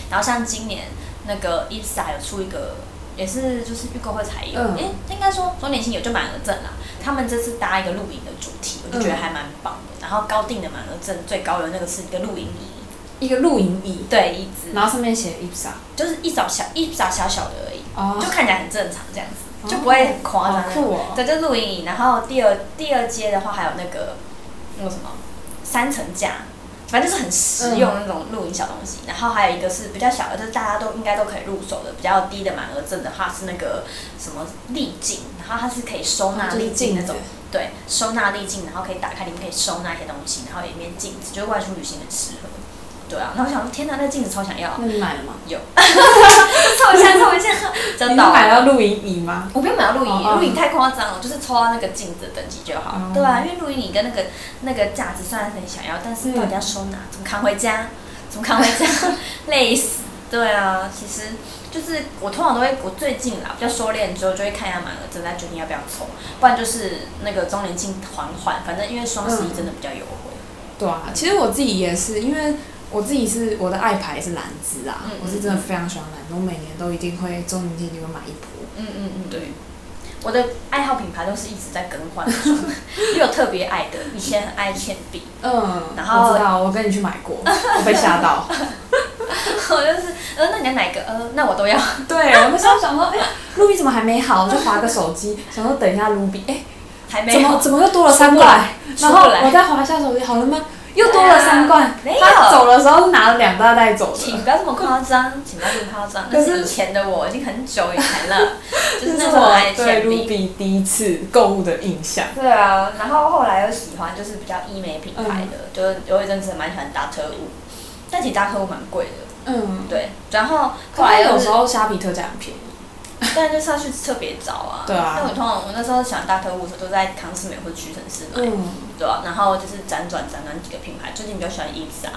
然后像今年那个 Ipsa 有出一个，也是就是预购会才有，应该说周年庆有就满额赠啦。他们这次搭一个露营的主题，我就觉得还蛮棒的。然后高定的满额赠最高的那个是一个露营椅。一个露营椅，对，椅子，然后上面写 Ipsa， 就是一小小的而已，就看起来很正常这样子。就不会很夸张。哦，酷哦！对，就露营椅。然后第二阶的话，还有那个什么3层架，反正就是很实用那种露营小东西。然后还有一个是比较小的，就是大家都应该都可以入手的，比较低的满额赠的话是那个什么粒径，然后它是可以收纳粒径那种。对，收纳粒径，然后可以打开，里面可以收纳一些东西，然后有一面镜子，就是外出旅行很适合。对啊，然后我想说，天哪，那镜子超想要。那你买了吗？有，凑一下，真的。你买到露营椅吗？我不用买到露营椅，露营太夸张了，就是抽到那个镜子的等级就好了。对啊，因为露营椅跟那个架子虽然很想要，但是到底要收纳，怎么扛回家，累死。对啊，其实就是我通常都会，我最近啦比较收敛之后，就会看一下满额赠，再决定要不要抽，不然就是那个周年庆缓，反正因为双十一真的比较优惠。对啊，其实我自己也是，因为我自己是我的爱牌是兰芝啊，我是真的非常喜欢兰芝，我每年都一定会周年庆就会买一波。对。我的爱好品牌都是一直在更换的，因为我特别爱的，以前爱倩碧，然后我知道我跟你去买过，我被吓到，我就是那你要哪一个？那我都要。对，我那时候想说，Ruby 怎么还没好？我就划个手机，想说等一下 Ruby，还没好，怎么又多了3罐？然后我再划一下手机，好了吗？又多了3罐，没有。他走的时候拿了2大袋走的。请不要这么夸张。那是以前的我，已经很久以前了。就是那种我对 Ruby 第一次购物的印象。对啊，然后后来又喜欢就是比较医美品牌的，就是有一阵子蛮喜欢Diptyque，但其实Diptyque蛮贵的。对。然后后来有时候虾皮特价很便宜。但就是要去特别找啊，对啊。但我通常那时候想Diptyque都在康是美或屈臣氏买，对啊。然后就是辗转几个品牌，最近比较喜欢Ipsa，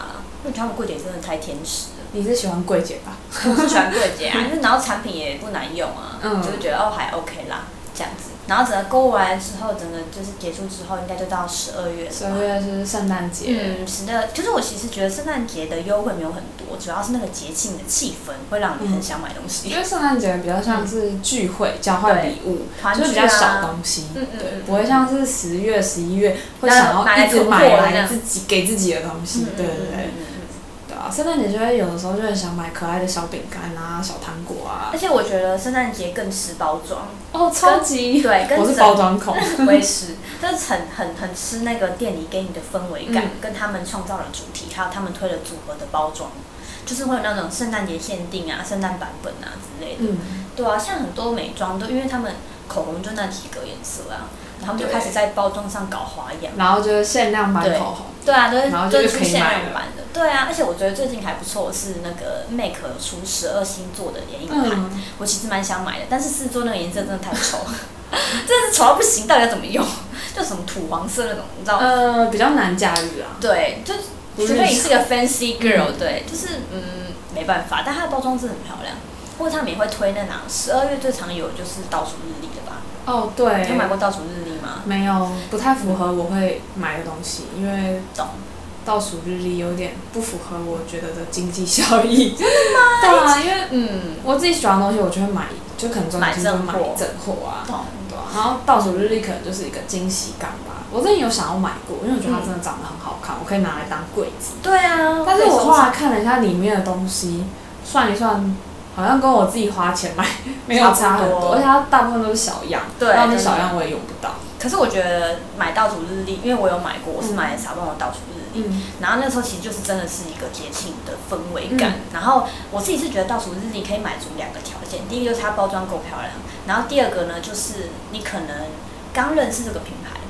因为他们柜姐真的太天使了。你是喜欢柜姐吧？我是喜欢柜姐啊，然后产品也不难用啊，就是觉得还 OK 啦这样子。然后整个购物完之后，整个就是结束之后，应该就到12月了。12月是圣诞节。就是我其实觉得圣诞节的优惠没有很多，主要是那个节庆的气氛会让你很想买东西。因为圣诞节比较像是聚会、交换礼物，就是比较少东西，对，不会像是10月、11月会想要一直买来自己给自己的东西，对。圣诞节就会有的时候就很想买可爱的小饼干啊、小糖果啊。而且我觉得圣诞节更吃包装哦，超级对，我是包装控，我也是，就是很吃那个店里给你的氛围感，跟他们创造的主题，还有他们推的组合的包装，就是会有那种圣诞节限定啊、圣诞版本啊之类的。对啊，像很多美妆都因为他们口红就那几个颜色啊。他们就开始在包装上搞花样，然后就是限量版口红，对啊，就是出限量版的，对啊。而且我觉得最近还不错是那个 Make 出12星座的眼影盘，我其实蛮想买的，但是4座那个颜色真的太丑，真的是丑到不行，到底要怎么用？就什么土黄色那种，你知道？比较难驾驭啊。对，就除非你是个 fancy girl，对，就是没办法，但它的包装是很漂亮。不过他们也会推那哪12月最常有就是倒数日历的吧。哦，对，有买过倒数日历吗？没有，不太符合我会买的东西，因为倒数日历有点不符合我觉得的经济效益。真的吗？对啊，因为我自己喜欢的东西，我就会买，就可能周年庆就买一整货啊，对啊。然后倒数日历可能就是一个惊喜感吧。我之前有想要买过，因为我觉得它真的长得很好看，我可以拿来当柜子。对啊，但是我后来看了一下里面的东西，算一算。好像跟我自己花钱买没有差很多，而且它大部分都是小样，然后小样我也用不到。可是我觉得买倒数日历，因为我有买过，我是买傻棒的倒数日历，然后那时候其实就是真的是一个节庆的氛围感。然后我自己是觉得倒数日历可以满足2个条件，第一个就是它包装够漂亮，然后第二个呢就是你可能刚认识这个品牌。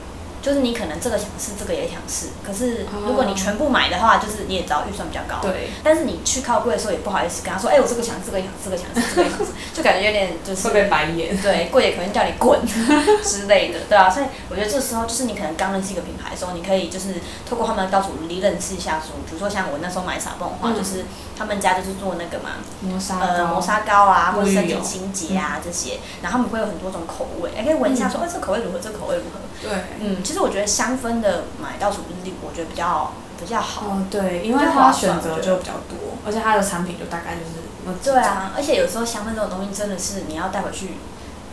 就是你可能这个想试，这个也想试，可是如果你全部买的话，就是你也知道预算比较高，对。但是你去靠柜的时候也不好意思跟他说，我这个想试，这个想试，这个想试，这个想试，就感觉有点就是会被白眼。对，柜姐可能叫你滚之类的，对啊。所以我觉得这时候就是你可能刚认识一个品牌的时候，你可以就是透过他们的倒数日历认识一下说，比如说像我那时候买傻蹦的话，就是他们家就是做那个嘛磨砂膏啊，或者身体清洁啊这些，然后他们会有很多种口味，可以闻一下说，这口味如何，这口味如何，对，其实我觉得香氛的买倒数日历，我觉得比较好。对，因为它选择就比较多，而且它的产品就大概就是。对啊，而且有时候香氛这种东西真的是你要带回去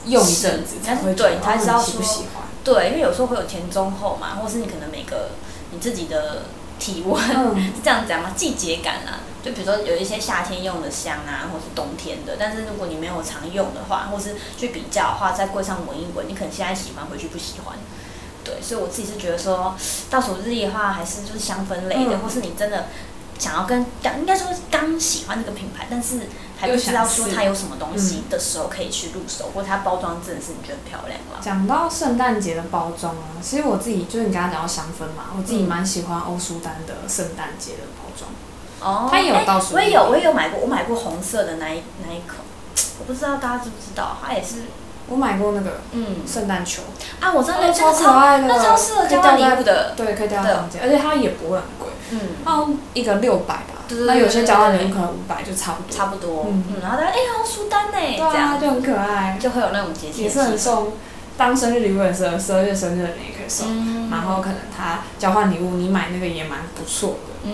用一阵子，对，你才知道喜不喜欢。对，因为有时候会有前中后嘛，或是你可能每个你自己的体温、是这样讲吗？季节感啊，就比如说有一些夏天用的香啊，或是冬天的，但是如果你没有常用的话，或是去比较的话，在柜上闻一闻，你可能现在喜欢，回去不喜欢。对，所以我自己是觉得说，倒数日历的话，还是就是香氛类的，或是你真的想要跟应该说刚喜欢这个品牌，但是还不知道说它有什么东西的时候，可以去入手，或者它包装真的是你觉得很漂亮了。讲到圣诞节的包装啊，其实我自己就是你刚刚讲到香氛嘛，我自己蛮喜欢欧舒丹的圣诞节的包装。哦，它也有倒数、我也有买过，我买过红色的那一口，我不知道大家知不知道，它也是。我买过那个圣诞球啊，我真的超可爱的，那超适合交换礼物的，对，可以带到房间，而且它也不会很贵，它一个600吧，那有些交换礼物可能500就差不多，然后它好书单耶，对啊，就很可爱，就会有那种节气，也是很送，当生日礼物也是12月生日的人也可以送，然后可能它交换礼物你买那个也蛮不错的，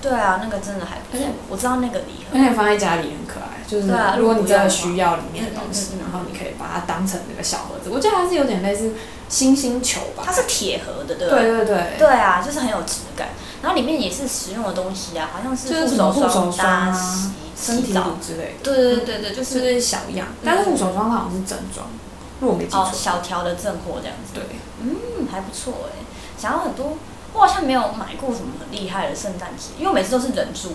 对啊，那个真的还不错，我知道那个礼盒，而且放在家里很可爱。就是如果你真的需要里面的东西，然后你可以把它当成那个小盒子，我觉得它是有点类似星星球吧。它是铁盒的，对不对？对对对。对啊，就是很有质感，然后里面也是实用的东西啊，好像是护手霜啊、身体乳之类的。对对对对，就是小样，但是护手霜它好像是正装，如果没记错。哦，小条的正货这样子。对。还不错哎，想要很多，我好像没有买过什么很厉害的圣诞节，因为我每次都是忍住。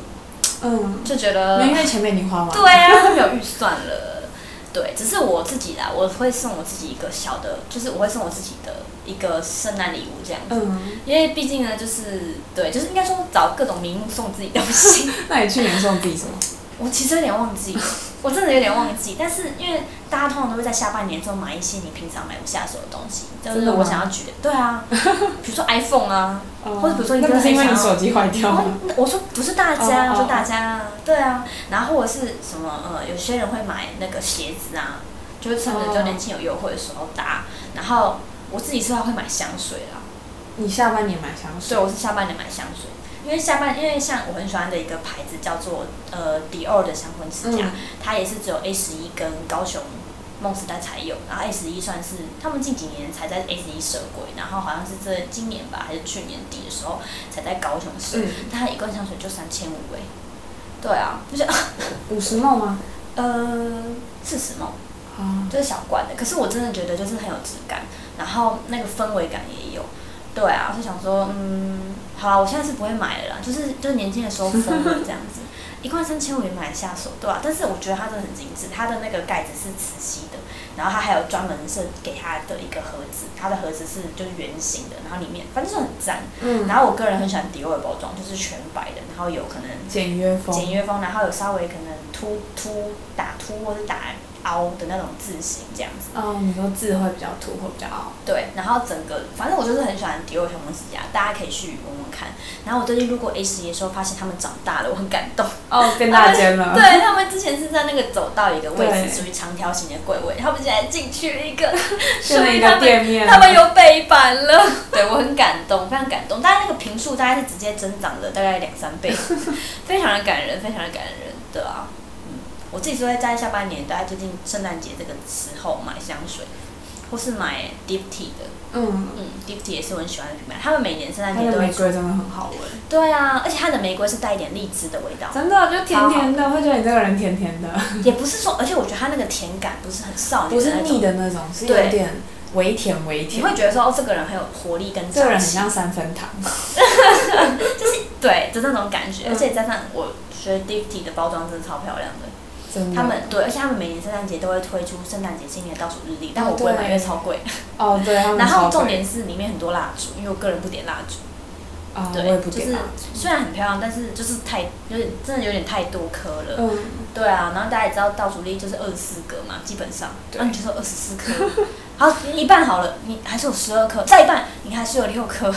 就觉得因为前面你花完，对啊，都没有预算了，对，只是我自己啦，我会送我自己一个小的，就是我会送我自己的一个圣诞礼物这样子，因为毕竟呢，就是对，就是应该说找各种名目送自己东西。那你去年送自己什么？我其实有点忘记，我真的有点忘记，但是因为大家通常都会在下半年之后买一些你平常买不下手的东西，就是我想要举的，对啊，比如说 iPhone 啊，或者比如说你真的很想要，那不是因为你手机坏掉吗？我说不是大家，说大家，对啊，然后或者是什么有些人会买那个鞋子啊，就会趁着周年庆有优惠的时候搭，然后我自己是会买香水啦。你下半年买香水？对，我是下半年买香水。因为像我很喜欢的一个牌子叫做Dior 的香氛支架，它也是只有 A11 跟高雄梦时代才有，然后 A11 算是他们近几年才在 A11 设柜，然后好像是今年吧还是去年底的时候才在高雄设，它一罐香水就3500哎，对啊，就是50ml吗？40ml，就是小罐的，可是我真的觉得就是很有质感，然后那个氛围感也有。对啊，就想说，好啦，我现在是不会买了啦，就是年轻的时候疯了这样子，一罐3500也买得下手，对吧？但是我觉得它真的很精致，它的那个盖子是磁吸的，然后它还有专门设给它的一个盒子，它的盒子是就是圆形的，然后里面反正就很赞。然后我个人很喜欢迪奥的包装，就是全白的，然后有可能简约风，然后有稍微可能打凸或者打凹的那种字型这样子。哦，你说字会比较凸或比较凹。对，然后整个反正我就是很喜欢迪奥香氛支架，大家可以去闻闻看。然后我最近路过 A11 的时候，发现他们长大了，我很感动。哦，变大间了。对，他们之前是在那个走到一个位置，属于长条形的柜位，他们现在进去一个属于他们，他们有背板了。对，我很感动，非常感动。但是那个坪数大概是直接增长了大概2-3倍，非常的感人，非常的感人，对啊。我自己是会在下半年，大概最近圣诞节这个时候买香水，或是买 Diptyque 的。Diptyque 也是我很喜欢的品牌，他们每年圣诞节都会。玫瑰真的很好闻。对啊，而且它的玫瑰是带一点荔枝的味道。真的，就甜甜的，会觉得你这个人甜甜的。也不是说，而且我觉得它那个甜感不是很少女，不是腻的那种，是有点微甜。你会觉得说，这个人很有活力跟朝气。这个人很像三分糖。就是对的那种感觉，而且加上我觉得 Diptyque 的包装真的超漂亮的。他们对，而且他们每年圣诞节都会推出圣诞节新年倒数日历，但我不会买，因为超贵。哦，对，然后重点是里面很多蜡烛，因为我个人不点蜡烛。啊，我也不点蜡烛。虽然很漂亮，但是就是真的有点太多颗了。对啊，然后大家也知道倒数日历就是24个嘛，基本上。对。那你就说24颗，好，一半好了，你还是有12颗，再一半你还是有6颗，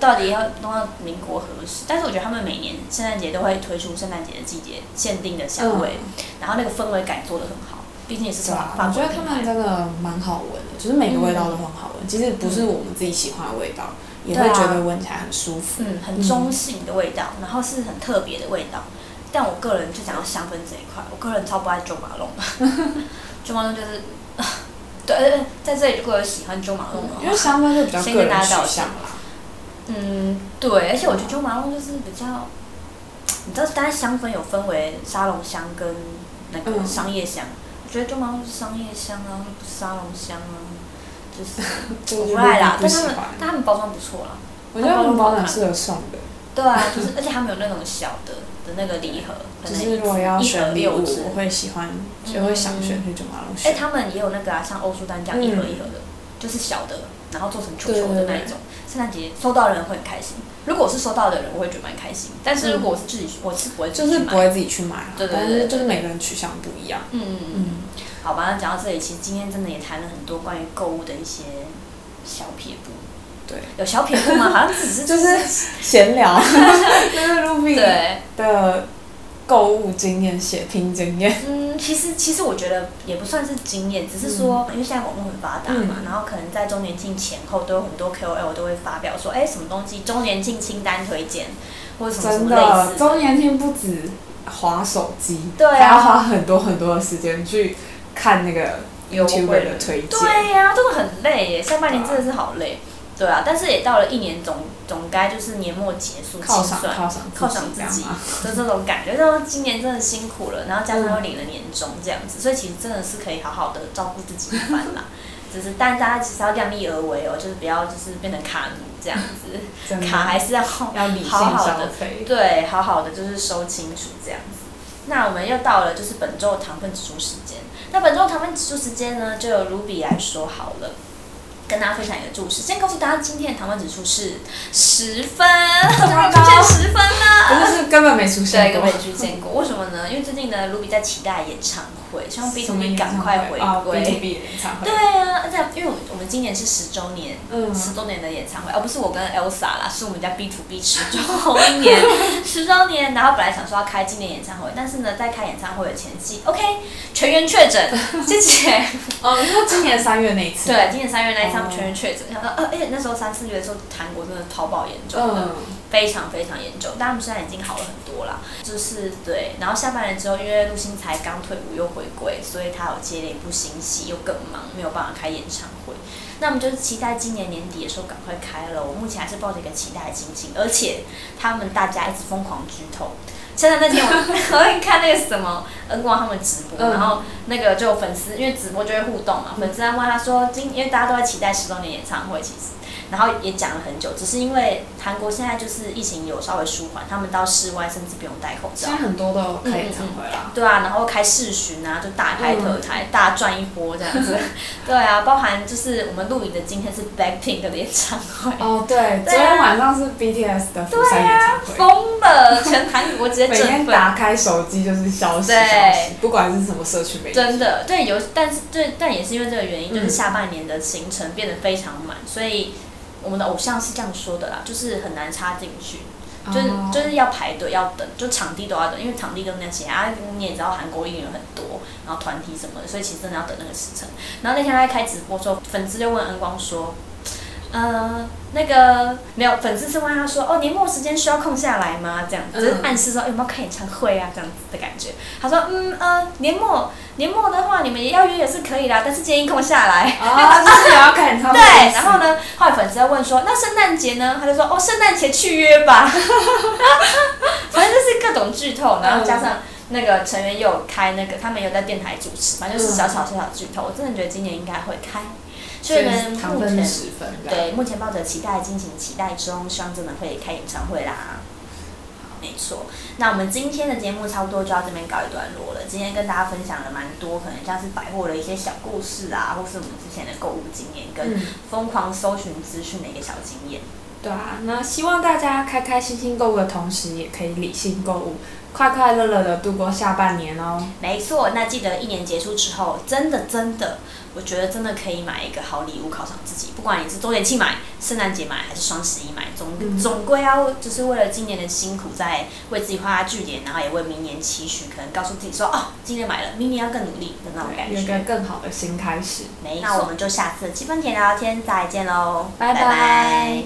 到底要弄到民国何时？但是我觉得他们每年圣诞节都会推出圣诞节的季节限定的香味，然后那个氛围感做得很好，毕竟也是法国品牌。我觉得他们真的蛮好闻的，就是每个味道都很好闻，其实不是我们自己喜欢的味道，也会觉得闻起来很舒服，很中性的味道，然后是很特别的味道。但我个人就讲到香氛这一块，我个人超不爱Jo Malone，Jo Malone 就是。对，在这里如果有喜欢Jo Malone的话，因为香氛就比较个人取向啦。嗯，对，而且我觉得Jo Malone就是比较，你知道，当然香氛有分为沙龙香跟那个商业香，我觉得Jo Malone是商业香啊，不是沙龙香啊，就是我不爱啦。但他们包装不错啦，我觉得他们包装适合送的。对啊，就是而且他们有那种小的那个礼盒，就是如果要选礼物，我会喜欢，就会想选去Jo Malone选。哎，他们也有那个啊，像欧舒丹这样一盒一盒的，就是小的，然后做成球球的那一种。圣诞节收到的人会很开心，如果我是收到的人，我会觉得蛮开心。但是如果我是自己，我是不会自己买，就是不会自己去买，对对对对，但是就是每个人取向不一样。嗯，好吧，那讲到这里，其实今天真的也谈了很多关于购物的一些小撇步。对，有小撇步吗？好像只是就是闲聊。那个 Ruby 的购物经验、血拼经验。嗯，其实我觉得也不算是经验，只是说，因为现在网络很发达嘛，然后可能在周年庆前后都有很多 KOL 都会发表说，哎，什么东西周年庆清单推荐，或者什么什么类似的。真的，周年庆不止滑手机，对啊，还要花很多很多的时间去看那个 YouTuber 的推荐。对呀，真的很累耶，下半年真的是好累。对啊，但是也到了一年总该就是年末结束清算，犒赏自己，就这种感觉。然后今年真的辛苦了，然后加上又领了年终这样子，所以其实真的是可以好好的照顾自己一番啦。只是，但大家其实要量力而为哦，就是不要就是变成卡奴这样子，卡还是要理性消费，对，好好的就是收清楚这样子。那我们又到了就是本周糖分指数时间，那本周糖分指数时间呢，就由 Ruby 来说好了。跟大家分享一个注释，先告诉大家今天的糖分指数是10分，怎么出现10分呢？可是根本没出现过，对，根本没出现过。为什么呢？因为最近呢 ，Ruby 在期待演唱会，希望 B2B 赶快回归。B2B 演唱会。对啊，因为我们今年是10周年，10周年的演唱会，不是我跟 Elsa 啦，是我们家 B2B 10周年，然后本来想说要开今年演唱会，但是呢，在开演唱会的前夕 ，OK， 全员确诊，谢谢。你说今年3月那一次？对，今年3月那一次。他们全员确诊，想到而且那时候3、4月的时候，韩国真的超爆严重的，非常非常严重。但他们现在已经好了很多啦，就是对。然后下半年之后，因为陆星才刚退伍又回归，所以他有接了一部新戏，又更忙，没有办法开演唱会。那我们就是期待今年年底的时候赶快开了。我目前还是抱着一个期待的心情，而且他们大家一直疯狂剧透。现在那天我看那个什么恩光他们直播，然后那个就有粉丝，因为直播就会互动嘛，粉丝在问他说，因为大家都在期待10周年演唱会，其实，然后也讲了很久，只是因为韩国现在就是疫情有稍微舒缓，他们到室外甚至不用戴口罩，现在很多都开演唱会啦，对啊，然后开视讯啊，就大开特开，大赚一波这样子，对啊，包含就是我们录影的今天是 Blackpink 的演唱会，哦对，昨天晚上是 BTS 的釜山演唱会，疯了，全韩国。每天打开手机就是消息，不管是什么社群媒体。真的，对，但也是因为这个原因，就是下半年的行程变得非常满，所以我们的偶像是这样说的啦，就是很难插进去，就是要排队要等，就场地都要等，因为场地都那些啊，你也知道韩国艺人很多，然后团体什么的，所以其实真的要等那个时辰。然后那天他在开直播的时候，粉丝就问恩光说。那个没有粉丝是问他说，年末时间需要空下来吗？这样子，就是暗示说有没有看演唱会啊，这样子的感觉。他说，年末的话，你们也要约也是可以啦，但是建议空下来。就是也要看演唱会。对，然后呢，后来粉丝在问说，那圣诞节呢？他就说，圣诞节去约吧。反正就是各种剧透，然后加上。那个成员也有开那个，他们有在电台主持，反正就是小剧透。我真的觉得今年应该会开，所以呢，目前抱着期待的心情，期待中，希望真的会开演唱会啦。没错，那我们今天的节目差不多就到这边告一段落了。今天跟大家分享了蛮多，可能像是百货的一些小故事啊，或是我们之前的购物经验跟疯狂搜寻资讯的一个小经验。对啊，那希望大家开开心心购物的同时，也可以理性购物，快快乐乐的度过下半年哦。没错，那记得一年结束之后，真的，我觉得真的可以买一个好礼物犒赏自己，不管你是周年庆买、圣诞节买还是双11买，总归要就是为了今年的辛苦，在为自己画下句点，然后也为明年期许，可能告诉自己说，今年买了，明年要更努力的那种感觉，有个更好的新开始。没错，那我们就下次的7分甜聊天再见喽，拜拜。